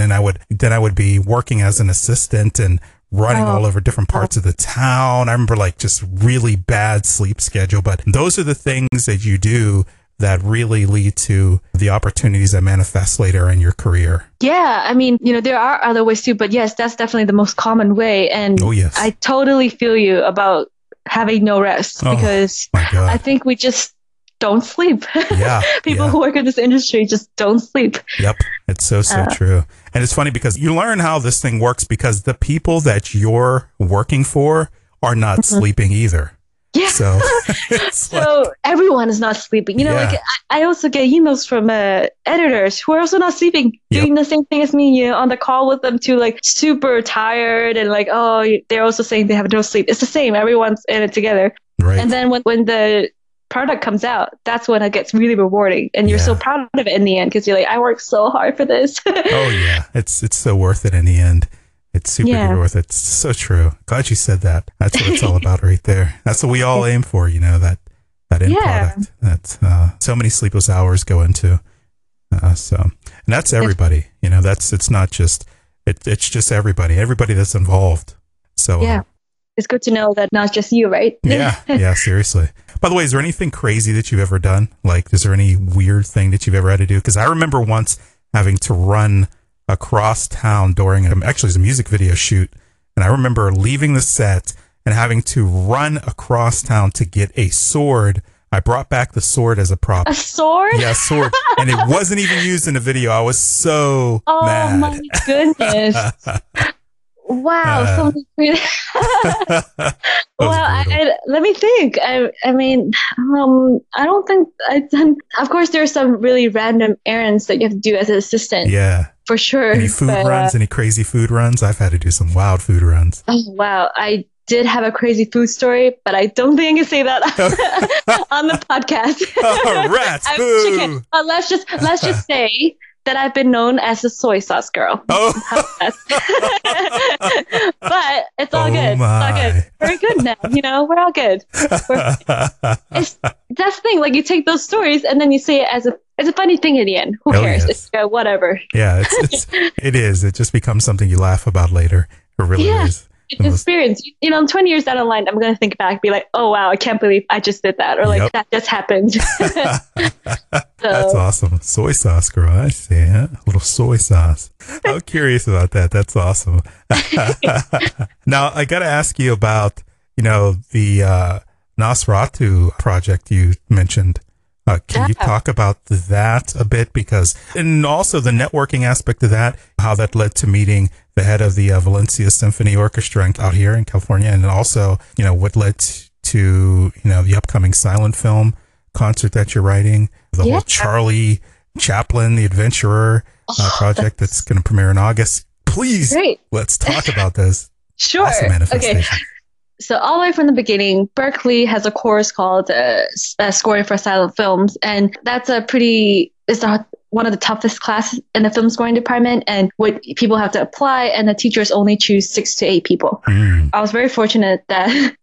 then I would be working as an assistant and running all over different parts of the town. I remember like just really bad sleep schedule, but those are the things that you do that really lead to the opportunities that manifest later in your career. Yeah. I mean, you know, there are other ways too, but yes, that's definitely the most common way. And I totally feel you about having no rest, because I think we just don't sleep. People who work in this industry just don't sleep. Yep. It's so true. And it's funny because you learn how this thing works, because the people that you're working for are not sleeping either. Yeah. So everyone is not sleeping. You know, like I also get emails from editors who are also not sleeping, doing the same thing as me, you know, on the call with them too, like super tired and like, they're also saying they have no sleep. It's the same. Everyone's in it together. Right. And then when the product comes out, that's when it gets really rewarding. And you're so proud of it in the end, because you're like, I worked so hard for this. It's so worth it in the end. It's super worth it. It's so true. Glad you said that. That's what it's all about right there. That's what we all aim for, you know, that end product that so many sleepless hours go into. And that's everybody, you know, it's just everybody that's involved. So it's good to know that not just you, right? Yeah, seriously. By the way, is there anything crazy that you've ever done? Like, is there any weird thing that you've ever had to do? Because I remember once having to run across town during it was a music video shoot, and I remember leaving the set and having to run across town to get a sword. I brought back the sword as a prop. A sword? Yeah, a sword. And it wasn't even used in the video. I was so mad. Oh my goodness. Wow. Let me think. I don't think I've done. Of course, there are some really random errands that you have to do as an assistant. Yeah. For sure. Any crazy food runs? I've had to do some wild food runs. Oh, wow. I did have a crazy food story, but I don't think I can say that on the podcast. Oh, rats, boo. Let's just say that I've been known as the soy sauce girl. Oh. But it's all good. It's all good. We're good now. You know, we're all good. That's the thing. Like, you take those stories and then you say it as it's a funny thing in the end. Who cares? Yes. It's whatever. Yeah, it is. It just becomes something you laugh about later. It really is. It's an experience. You know, in 20 years down the line, I'm going to think back and be like, oh, wow, I can't believe I just did that. Or like, that just happened. That's awesome. Soy sauce, girl. I see it. A little soy sauce. I'm curious about that. That's awesome. Now, I got to ask you about, you know, the Nosferatu project you mentioned. Can you talk about that a bit? And also the networking aspect of that, how that led to meeting the head of the Valencia Symphony Orchestra out here in California. And also, you know, what led to, you know, the upcoming silent film concert that you're writing, the whole Charlie Chaplin, The Adventurer project that's going to premiere in August. Please, let's talk about this. Sure. Awesome manifestation. Okay. So all the way from the beginning, Berklee has a course called Scoring for Silent Films. And that's one of the toughest classes in the film scoring department. And what people have to apply, and the teachers only choose 6 to 8 people. Mm. I was very fortunate that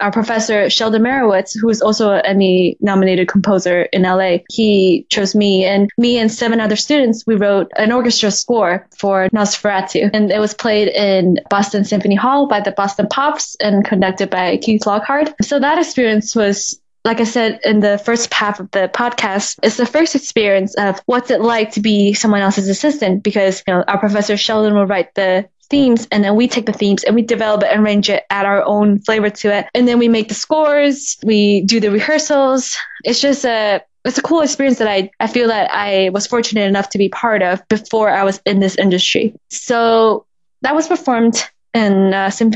our professor, Sheldon Merowitz, who is also an Emmy-nominated composer in LA, he chose me. And me and 7 other students, we wrote an orchestra score for Nosferatu. And it was played in Boston Symphony Hall by the Boston Pops and conducted by Keith Lockhart. So that experience was, like I said in the first half of the podcast, it's the first experience of what's it like to be someone else's assistant, because, you know, our professor Sheldon will write the themes, and then we take the themes and we develop it and arrange it, add our own flavor to it, and then we make the scores, we do the rehearsals. It's just it's a cool experience that I feel that I was fortunate enough to be part of before I was in this industry. So that was performed in Boston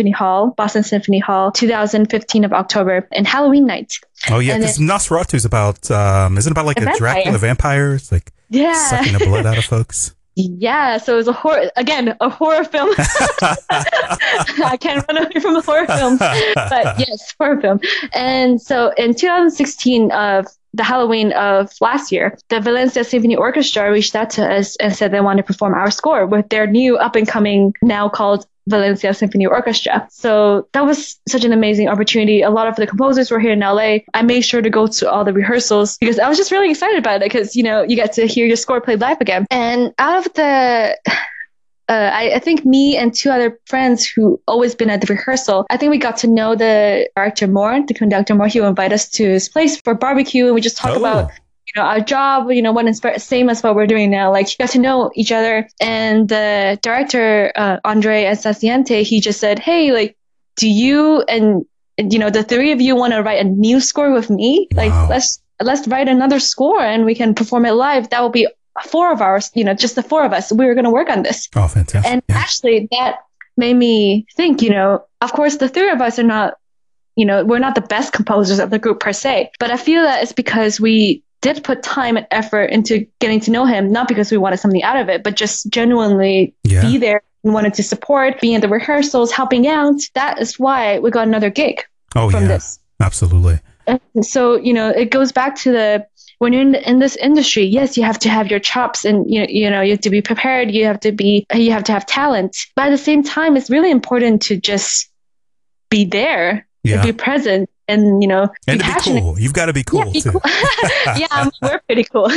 Symphony Hall, 2015 of October, and Halloween night. Oh yeah, because Nosferatu is about isn't it about like a Dracula vampire? It's like sucking the blood out of folks. Yeah, so it was a horror film. I can't run away from a horror film, but yes, horror film. And so in 2016 of the Halloween of last year, the Valencia Symphony Orchestra reached out to us and said they want to perform our score with their new up and coming now called Valencia Symphony Orchestra. So that was such an amazing opportunity. A lot of the composers were here in LA. I made sure to go to all the rehearsals because I was just really excited about it because, you know, you get to hear your score played live again. And out of the... I think me and two other friends who always been at the rehearsal, I think we got to know the director more, the conductor more. He would invite us to his place for barbecue and we just talk about, you know, our job, you know, what inspired, same as what we're doing now. Like, you got to know each other. And the director, Andre Saciente, he just said, hey, like, do you and, you know, the three of you want to write a new score with me? Like, let's write another score and we can perform it live. That would be four of ours, you know, just the four of us, we were going to work on this. Oh, fantastic. And actually that made me think, you know, of course the three of us are not, you know, we're not the best composers of the group per se, but I feel that it's because we did put time and effort into getting to know him, not because we wanted something out of it, but just genuinely be there and wanted to support, being at the rehearsals, helping out. That is why we got another gig from this. Absolutely. And so, you know, it goes back to the, when you're in this industry, yes, you have to have your chops and, you know, you have to be prepared. You have to have talent. But at the same time, it's really important to just be there, be present and, you know, and be passionate. Cool. You've got to be cool. Yeah, too. Cool. We're pretty cool.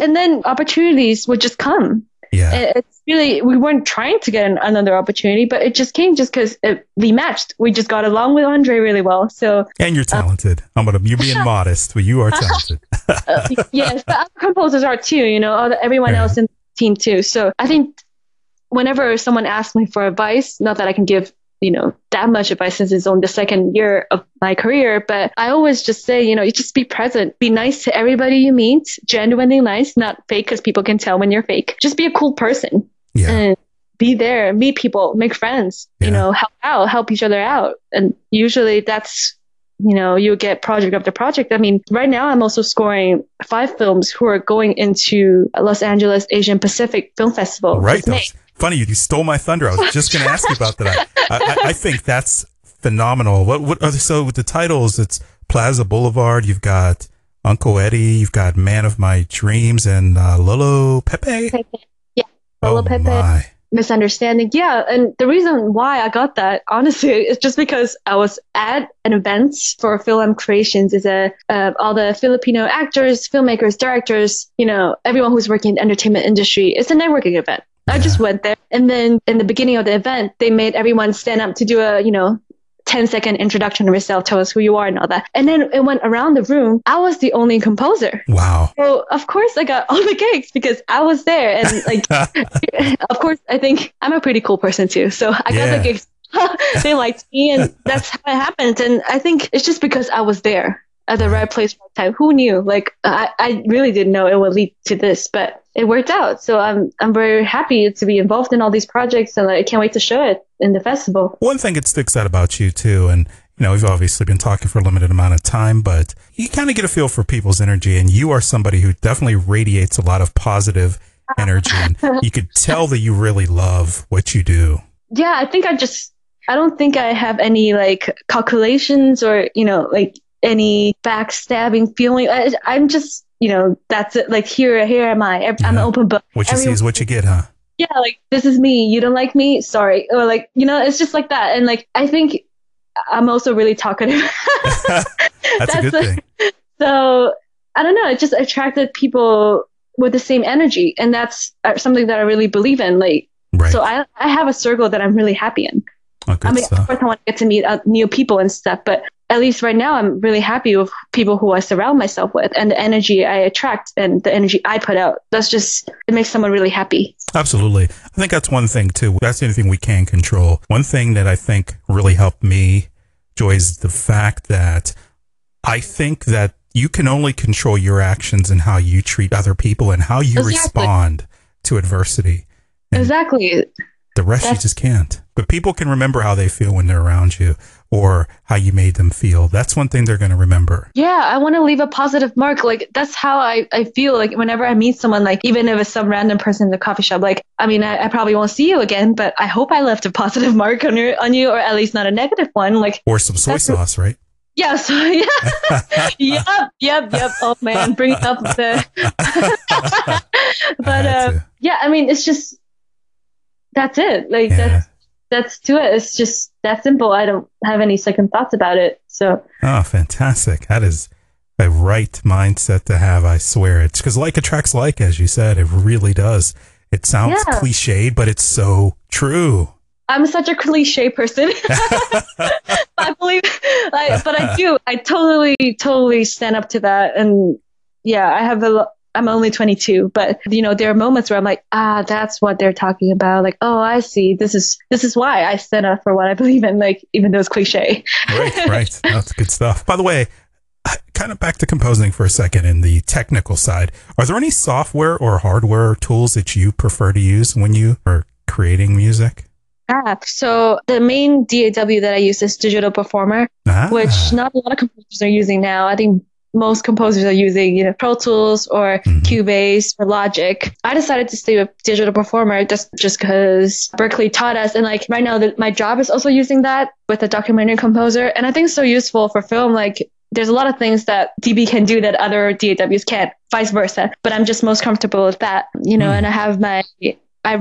And then opportunities would just come. Yeah. It's really, we weren't trying to get another opportunity, but it just came just because we matched. We just got along with Andre really well. So, and you're talented. You're being modest, but you are talented. Yes, the other composers are too, you know, everyone else in the team too. So I think whenever someone asks me for advice, not that I can give, you know, that much advice since it's on the second year of my career, but I always just say, you know, you just be present, be nice to everybody you meet, genuinely nice, not fake, because people can tell when you're fake. Just be a cool person and be there, meet people, make friends, you know, help out, help each other out. And usually that's, you know, you get project after project. I mean, right now I'm also scoring 5 films who are going into Los Angeles Asian Pacific Film Festival. Right. Funny, you stole my thunder. I was just going to ask you about that. I think that's phenomenal. What are so with the titles? It's Plaza Boulevard. You've got Uncle Eddie. You've got Man of My Dreams and Lolo Pepe. Yeah, Lolo Pepe. My. Misunderstanding. Yeah, and the reason why I got that, honestly, is just because I was at an event for Film Creations. Is all the Filipino actors, filmmakers, directors, you know, everyone who's working in the entertainment industry. It's a networking event. I just went there. And then in the beginning of the event, they made everyone stand up to do a, you know, 10-second introduction of yourself, tell us who you are and all that. And then it went around the room. I was the only composer. Wow. So of course I got all the gigs because I was there. And like, of course, I think I'm a pretty cool person too. So I got the gigs. They liked me and that's how it happened. And I think it's just because I was there at the right place, right time. Who knew? Like, I really didn't know it would lead to this, but it worked out. So I'm very happy to be involved in all these projects and I can't wait to show it in the festival. One thing that sticks out about you too, and you know, we've obviously been talking for a limited amount of time, but you kind of get a feel for people's energy and you are somebody who definitely radiates a lot of positive energy. And you could tell that you really love what you do. Yeah, I don't think I have any like calculations or, you know, like any backstabbing feeling. I'm just, you know, that's it. Like, here am I. I'm an open book. What you see is what you get, huh? Yeah, like, this is me. You don't like me? Sorry. Or like, you know, it's just like that. And like, I think I'm also really talkative. That's a good thing. So, I don't know. It just attracted people with the same energy. And that's something that I really believe in. Like, so I have a circle that I'm really happy in. Oh, I mean, of course I want to get to meet new people and stuff, but at least right now, I'm really happy with people who I surround myself with and the energy I attract and the energy I put out. That's just, it makes someone really happy. Absolutely. I think that's one thing too. That's the only thing we can control. One thing that I think really helped me, Joy, is the fact that I think that you can only control your actions and how you treat other people and how you respond to adversity. And the rest you just can't. But people can remember how they feel when they're around you, or how you made them feel. That's one thing they're going to remember. Yeah, I want to leave a positive mark. Like, that's how I feel. Like, whenever I meet someone, like, even if it's some random person in the coffee shop, like, I mean, I probably won't see you again, but I hope I left a positive mark on you, or at least not a negative one. Like, or some soy sauce, right? Yeah, so yeah. Yep. Oh man, bring up the... But yeah, I mean, it's just... that's it. Like, that's to it. It's just that simple. I don't have any second thoughts about it. So. Oh, fantastic. That is a right mindset to have. I swear it's because like attracts like, as you said, it really does. It sounds cliched, but it's so true. I'm such a cliche person. I believe, but I do. I totally stand up to that. And yeah, I have I'm only 22, but you know, there are moments where I'm like, that's what they're talking about. Like, oh, I see. This is why I stand up for what I believe in. Like, even though it's cliche. Right. That's good stuff. By the way, kind of back to composing for a second and the technical side. Are there any software or hardware tools that you prefer to use when you are creating music? So the main DAW that I use is Digital Performer, which not a lot of composers are using now. I think most composers are using, you know, Pro Tools or Cubase or Logic. I decided to stay with Digital Performer just because Berklee taught us. And like right now, my job is also using that with a documentary composer. And I think it's so useful for film. Like, there's a lot of things that DB can do that other DAWs can't, vice versa. But I'm just most comfortable with that, you know, and I have my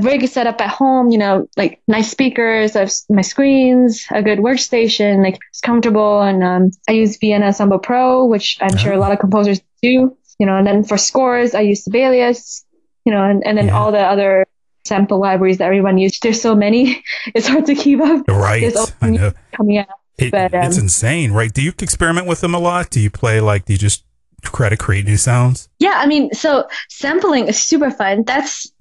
rig set up at home, you know, like nice speakers, I have my screens, a good workstation, like it's comfortable. And I use Vienna Ensemble Pro, which I'm sure a lot of composers do, you know, and then for scores, I use Sibelius, you know, and then all the other sample libraries that everyone uses. There's so many, it's hard to keep up. Right. I know. Coming out. It's insane, right? Do you experiment with them a lot? Do you play do you just try to create new sounds? Yeah, I mean, so sampling is super fun. That's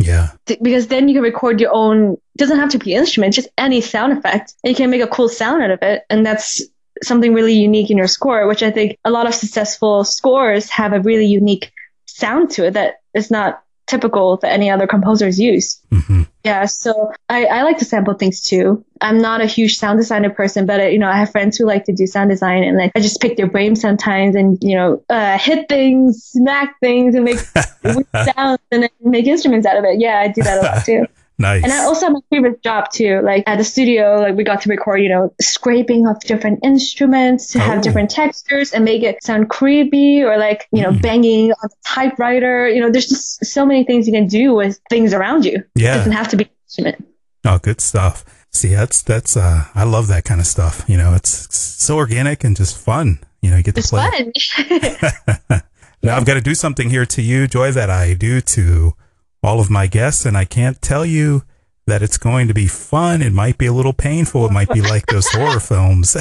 because then you can record your own, doesn't have to be instrument, just any sound effect. And you can make a cool sound out of it. And that's something really unique in your score, which I think a lot of successful scores have a really unique sound to it that is not typical that any other composers use. Yeah, so I like to sample things too. I'm not a huge sound designer person, but I have friends who like to do sound design, and I just pick their brain sometimes, and hit things, smack things, and make weird sounds, and then make instruments out of it. Yeah, I do that a lot too. Nice. And I also have my favorite job too. Like at the studio, we got to record, scraping of different instruments to have different textures and make it sound creepy, or banging on the typewriter. You know, there's just so many things you can do with things around you. Yeah. It doesn't have to be an instrument. Oh, good stuff. See, that's I love that kind of stuff. You know, it's so organic and just fun. You know, you get to play. It's fun. Now I've got to do something here to you, Joy, that I do to all of my guests, and I can't tell you that it's going to be fun. It might be a little painful. It might be like those horror films.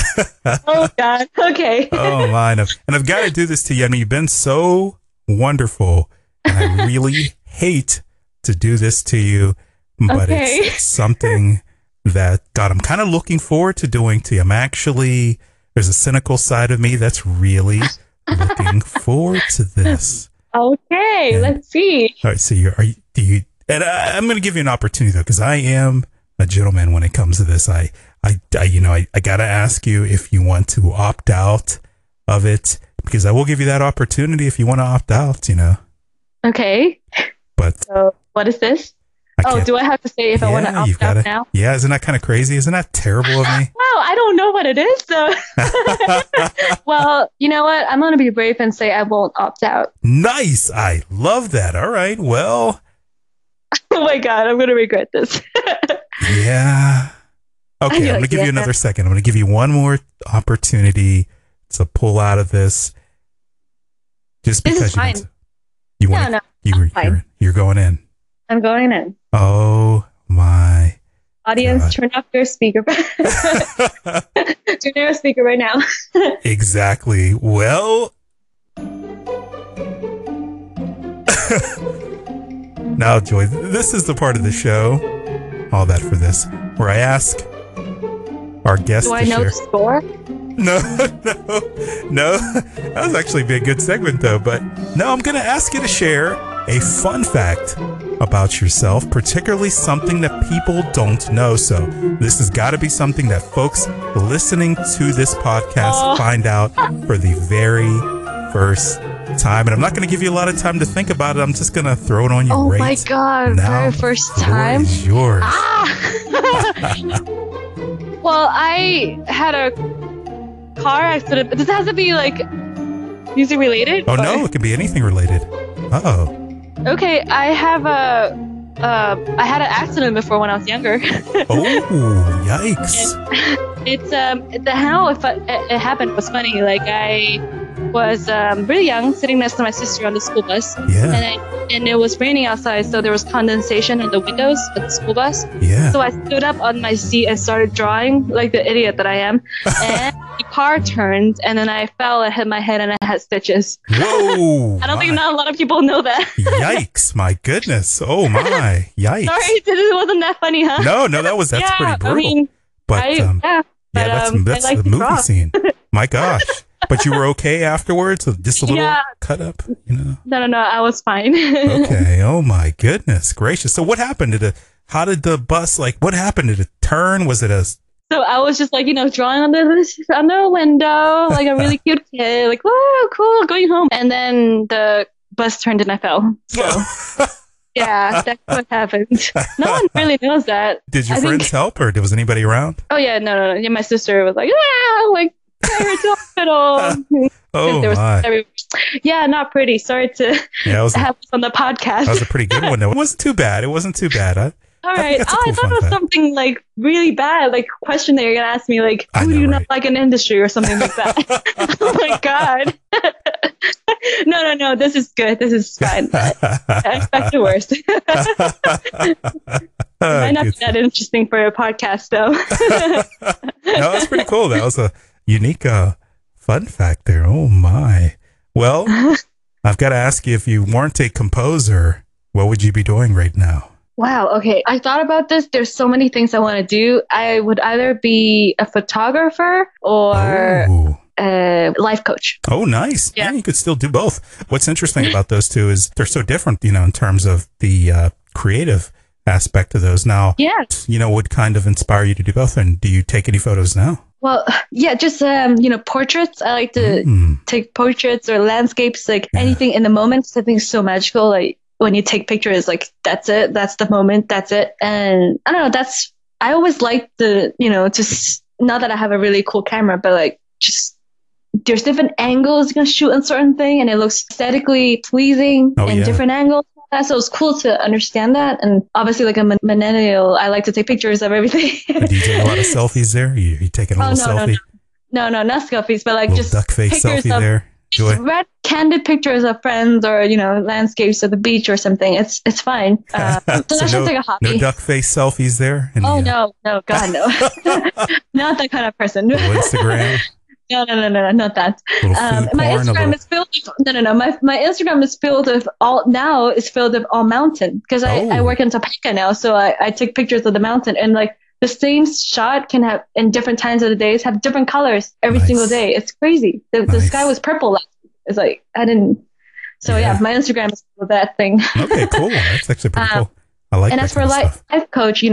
Oh, God. Okay. Oh, my. And I've got to do this to you. I mean, you've been so wonderful, and I really hate to do this to you, but it's something that, God, I'm kind of looking forward to doing to you. There's a cynical side of me that's really looking forward to this. Okay, let's see. All right, so I'm going to give you an opportunity though, because I am a gentleman when it comes to this. I got to ask you if you want to opt out of it, because I will give you that opportunity if you want to opt out. You know. Okay. But so what is this? Do I have to say if I want to opt out now? Yeah, isn't that kind of crazy? Isn't that terrible of me? Well, I don't know what it is, so. Well, you know what? I'm going to be brave and say I won't opt out. Nice. I love that. All right. Well. Oh, my God. I'm going to regret this. Yeah. Okay. I'm going to give you another second. I'm going to give you one more opportunity to pull out of this. Just because this is fine. You're going in. I'm going in. Oh, my. Audience, turn off your speaker. Turn your speaker right now. Exactly. Well. Now, Joy, this is the part of the show, all that for this, where I ask our guests to share. Do I know the score? No. That was actually a good segment, though. But no, I'm going to ask you to share a fun fact about yourself, particularly something that people don't know. So this has got to be something that folks listening to this podcast find out for the very first time. And I'm not going to give you a lot of time to think about it. I'm just going to throw it on you right now. Oh, my God. Very first time? Is yours. Well, I had a car accident. But this has to be, music related? Oh, no. It can be anything related. Uh-oh. Okay, I have a I had an accident before when I was younger. Oh, yikes. And it's how it happened was funny. Like, I was really young, sitting next to my sister on the school bus. Yeah. And it was raining outside, so there was condensation in the windows of the school bus. Yeah. So I stood up on my seat and started drawing like the idiot that I am. And the car turned, and then I fell and hit my head, and I had stitches. Whoa! I don't think not a lot of people know that. Yikes! My goodness! Oh my! Yikes! Sorry, this wasn't that funny, huh? No, that's pretty brutal. I mean, that's the movie scene. My gosh! But you were okay afterwards? Just a little cut up, you know? No, I was fine. Okay. Oh my goodness gracious! So what happened? How did the bus What happened? Did it turn? Was it a? So I was just drawing under a window, like a really cute kid, like, whoa, cool, going home. And then the bus turned and I fell. So yeah, that's what happened. No one really knows that. Did your friends help, or was anybody around? Oh yeah, no. Yeah, my sister was like, carry her to hospital. Oh my. Yeah, not pretty. Sorry to have this on the podcast. That was a pretty good one though. It wasn't too bad. Huh? All right. I thought it was something really bad, question that you're gonna ask me, who do you not like in industry or something like that? Oh my god! No, this is good. This is fine. I expect the worst. Might not be that interesting for a podcast, though. No, that's pretty cool. That was a unique fun fact there. Oh my! Well, I've got to ask you: if you weren't a composer, what would you be doing right now? Wow. Okay. I thought about this. There's so many things I want to do. I would either be a photographer or a life coach. Oh, nice. Yeah. You could still do both. What's interesting about those two is they're so different, in terms of the creative aspect of those. Now, what kind of inspire you to do both? And do you take any photos now? Well, yeah, just, portraits. I like to take portraits or landscapes, anything in the moment. I think it's so magical. When you take pictures, that's it. That's the moment. That's it. And I don't know. I always like the, just not that I have a really cool camera, but just there's different angles you can shoot on certain thing, and it looks aesthetically pleasing different angles. So it's cool to understand that. And obviously, like a millennial, I like to take pictures of everything. Do you take a lot of selfies there? You taking a little selfie? No, not selfies, but just duck face selfie there. Read candid pictures of friends or landscapes of the beach or something. It's fine. So that's just like a hobby. No duck face selfies there. No, God no, not that kind of person. Instagram. No, not that. My Instagram is filled with, My Instagram is filled with all mountain, because I work in Topeka now, so I take pictures of the mountain, and the same shot can have in different times of the days have different colors every single day. It's crazy. The sky was purple last week. It's I didn't. So yeah, my Instagram is that thing. Okay, cool. That's actually pretty cool. I like. And as for life coach,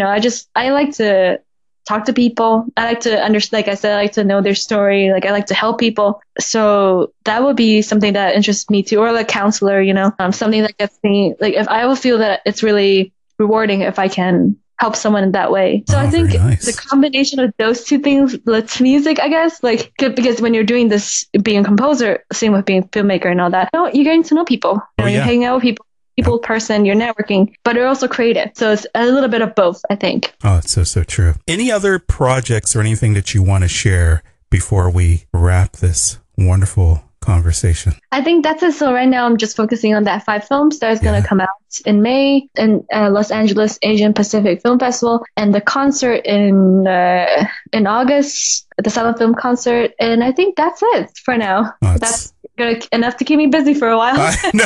I like to talk to people. I like to understand. Like I said, I like to know their story. I like to help people. So that would be something that interests me too, or a counselor. Something that gets me. If I will feel that it's really rewarding if I can help someone in that way. So I think the combination of those two things, let's music, I guess, because when you're doing this, being a composer, same with being a filmmaker and all that, you're getting to know people. You're hanging out with people person, you're networking, but you're also creative. So it's a little bit of both, I think. Oh, it's so true. Any other projects or anything that you want to share before we wrap this wonderful conversation? I think that's it. So right now I'm just focusing on that 5 films that is going to come out in May in Los Angeles Asian Pacific Film Festival, and the concert in August, the silent film concert. And I think that's it for now. Oh, that's enough to keep me busy for a while. I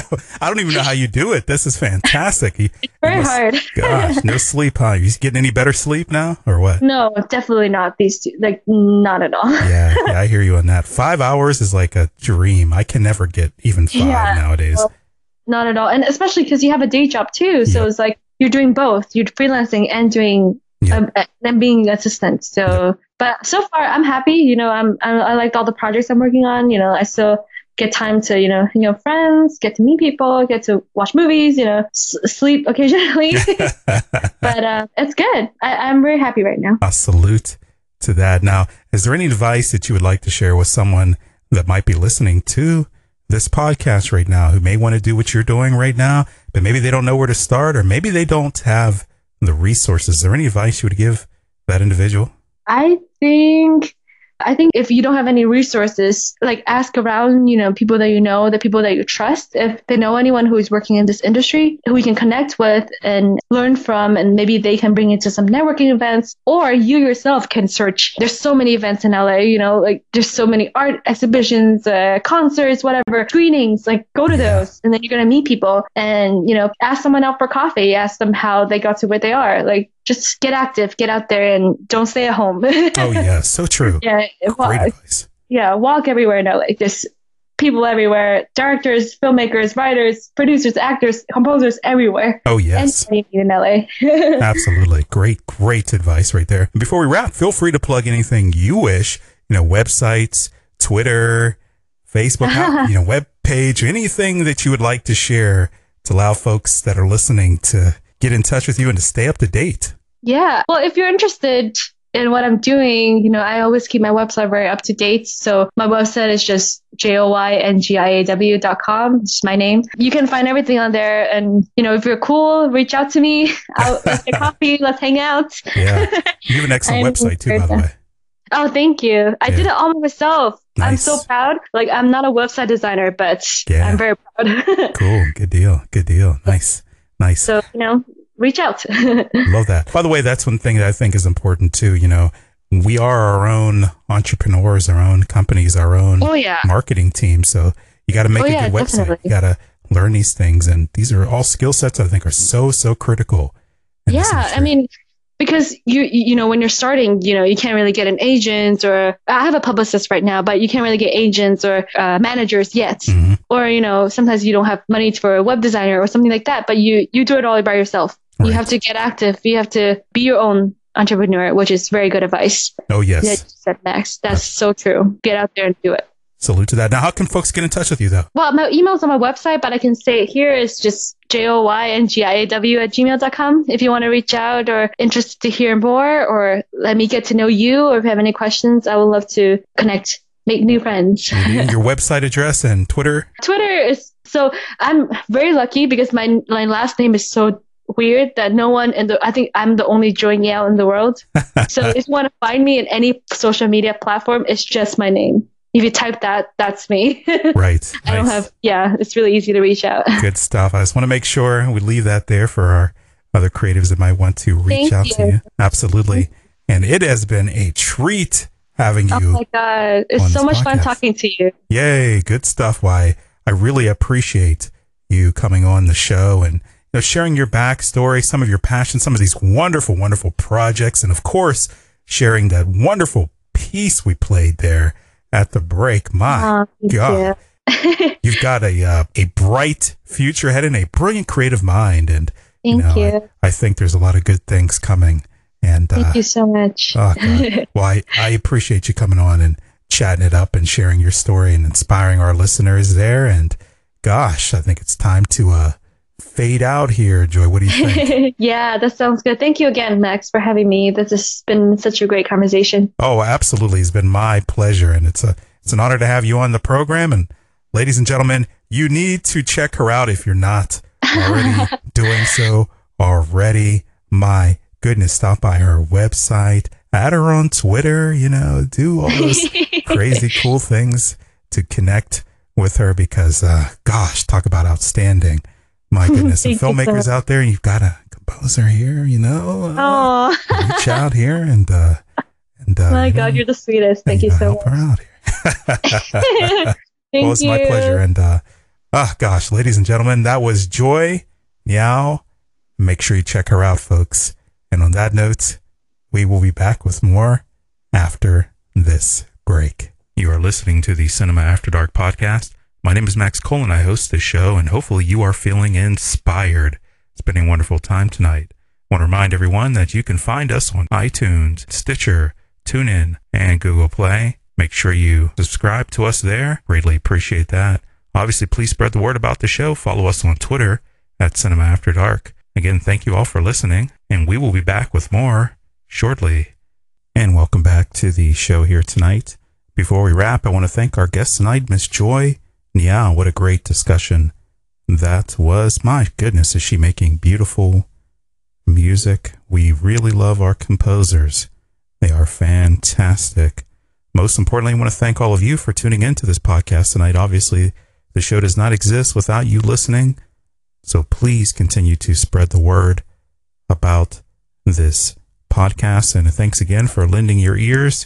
don't even know how you do it. This is fantastic. It's very hard. Gosh, no sleep, huh? You getting any better sleep now or what? No, definitely not these two. Not at all. Yeah, I hear you on that. 5 hours is like a dream. I can never get even 5 nowadays. Well, not at all. And especially because you have a day job too. So it's you're doing both. You're freelancing and doing and being assistant. So, but so far I'm happy. I liked all the projects I'm working on. I still get time to hang out with friends, get to meet people, get to watch movies, sleep occasionally. But it's good. I'm very happy right now. A salute to that. Now, is there any advice that you would like to share with someone that might be listening to this podcast right now who may want to do what you're doing right now, but maybe they don't know where to start, or maybe they don't have the resources. Is there any advice you would give that individual? I think if you don't have any resources, like ask around, people that you know, the people that you trust. If they know anyone who is working in this industry who you can connect with and learn from, and maybe they can bring you to some networking events, or you yourself can search. There's so many events in LA, there's so many art exhibitions, concerts, whatever, screenings, go to those, and then you're going to meet people and, ask someone out for coffee, ask them how they got to where they are. Just get active, get out there, and don't stay at home. Oh, yeah. So true. Yeah. Great advice. Yeah. Walk everywhere. No, there's people everywhere. Directors, filmmakers, writers, producers, actors, composers everywhere. Oh, yes. Anybody in LA. Absolutely. Great advice right there. Before we wrap, feel free to plug anything you wish, websites, Twitter, Facebook, web page, anything that you would like to share to allow folks that are listening to get in touch with you and to stay up to date. Yeah. Well, if you're interested in what I'm doing, I always keep my website very up to date. So my website is just joyngiaw.com. It's my name. You can find everything on there. And, if you're cool, reach out to me. Let's get coffee. Let's hang out. Yeah. You have an excellent website too, by the way. Oh, thank you. I did it all myself. Nice. I'm so proud. I'm not a website designer, but I'm very proud. Cool. Good deal. Nice. So, reach out. Love that. By the way, that's one thing that I think is important too. We are our own entrepreneurs, our own companies, our own marketing team. So you got to make a good website. Definitely. You got to learn these things. And these are all skill sets I think are so, so critical. Yeah. Because you when you're starting, you can't really get an agent, or I have a publicist right now, but you can't really get agents or managers yet. Mm-hmm. Or, sometimes you don't have money for a web designer or something like that, but you do it all by yourself. Right. You have to get active. You have to be your own entrepreneur, which is very good advice. Oh, yes. Yeah, you said, Max. That's so true. Get out there and do it. Salute to that. Now, how can folks get in touch with you, though? Well, my email's on my website, but I can say it here is just joyngiaw@gmail.com. If you want to reach out or interested to hear more, or let me get to know you, or if you have any questions, I would love to connect, make new friends. Your website address and Twitter? Twitter is... So I'm very lucky because my last name is so weird that no one I think I'm the only Joy Ngiaw in the world. So if you want to find me in any social media platform, it's just my name. If you type that, that's me. Right. I don't have, it's really easy to reach out. Good stuff. I just want to make sure we leave that there for our other creatives that might want to reach out to you. Absolutely. And it has been a treat having you. Oh my God. It's so much fun talking to you. Yay. Good stuff. Why I really appreciate you coming on the show and sharing your backstory, some of your passions, some of these wonderful, wonderful projects. And of course, sharing that wonderful piece we played there at the break. My God, you've got a bright future ahead and a brilliant creative mind. And thank you. I think there's a lot of good things coming. And thank you so much. Oh, God. Well, I appreciate you coming on and chatting it up and sharing your story and inspiring our listeners there. And gosh, I think it's time to fade out here. Joy, what do you think? Yeah, that sounds good. Thank you again, Max, for having me. This has been such a great conversation. Oh, absolutely. It's been my pleasure. And it's an honor to have you on the program. And ladies and gentlemen, you need to check her out if you're not already doing so already. My goodness, stop by her website, add her on Twitter, do all those crazy cool things to connect with her because, gosh, talk about outstanding. My goodness, and filmmakers out there, you've got a composer here, reach out here and my God, you're the sweetest. Thank you so much. Out here. Well, it's my pleasure. And, gosh, ladies and gentlemen, that was Joy Ngiaw. Make sure you check her out, folks. And on that note, we will be back with more after this break. You are listening to the Cinema After Dark podcast. My name is Max Cole and I host this show, and hopefully you are feeling inspired. It's been a wonderful time tonight. I want to remind everyone that you can find us on iTunes, Stitcher, TuneIn, and Google Play. Make sure you subscribe to us there. Greatly appreciate that. Obviously, please spread the word about the show. Follow us on Twitter at Cinema After Dark. Again, thank you all for listening, and we will be back with more shortly. And welcome back to the show here tonight. Before we wrap, I want to thank our guest tonight, Miss Joy Yeah, what a great discussion that was. My goodness, is she making beautiful music. We really love our composers. They are fantastic. Most importantly, I want to thank all of you for tuning into this podcast tonight. Obviously, the show does not exist without you listening, so please continue to spread the word about this podcast. And thanks again for lending your ears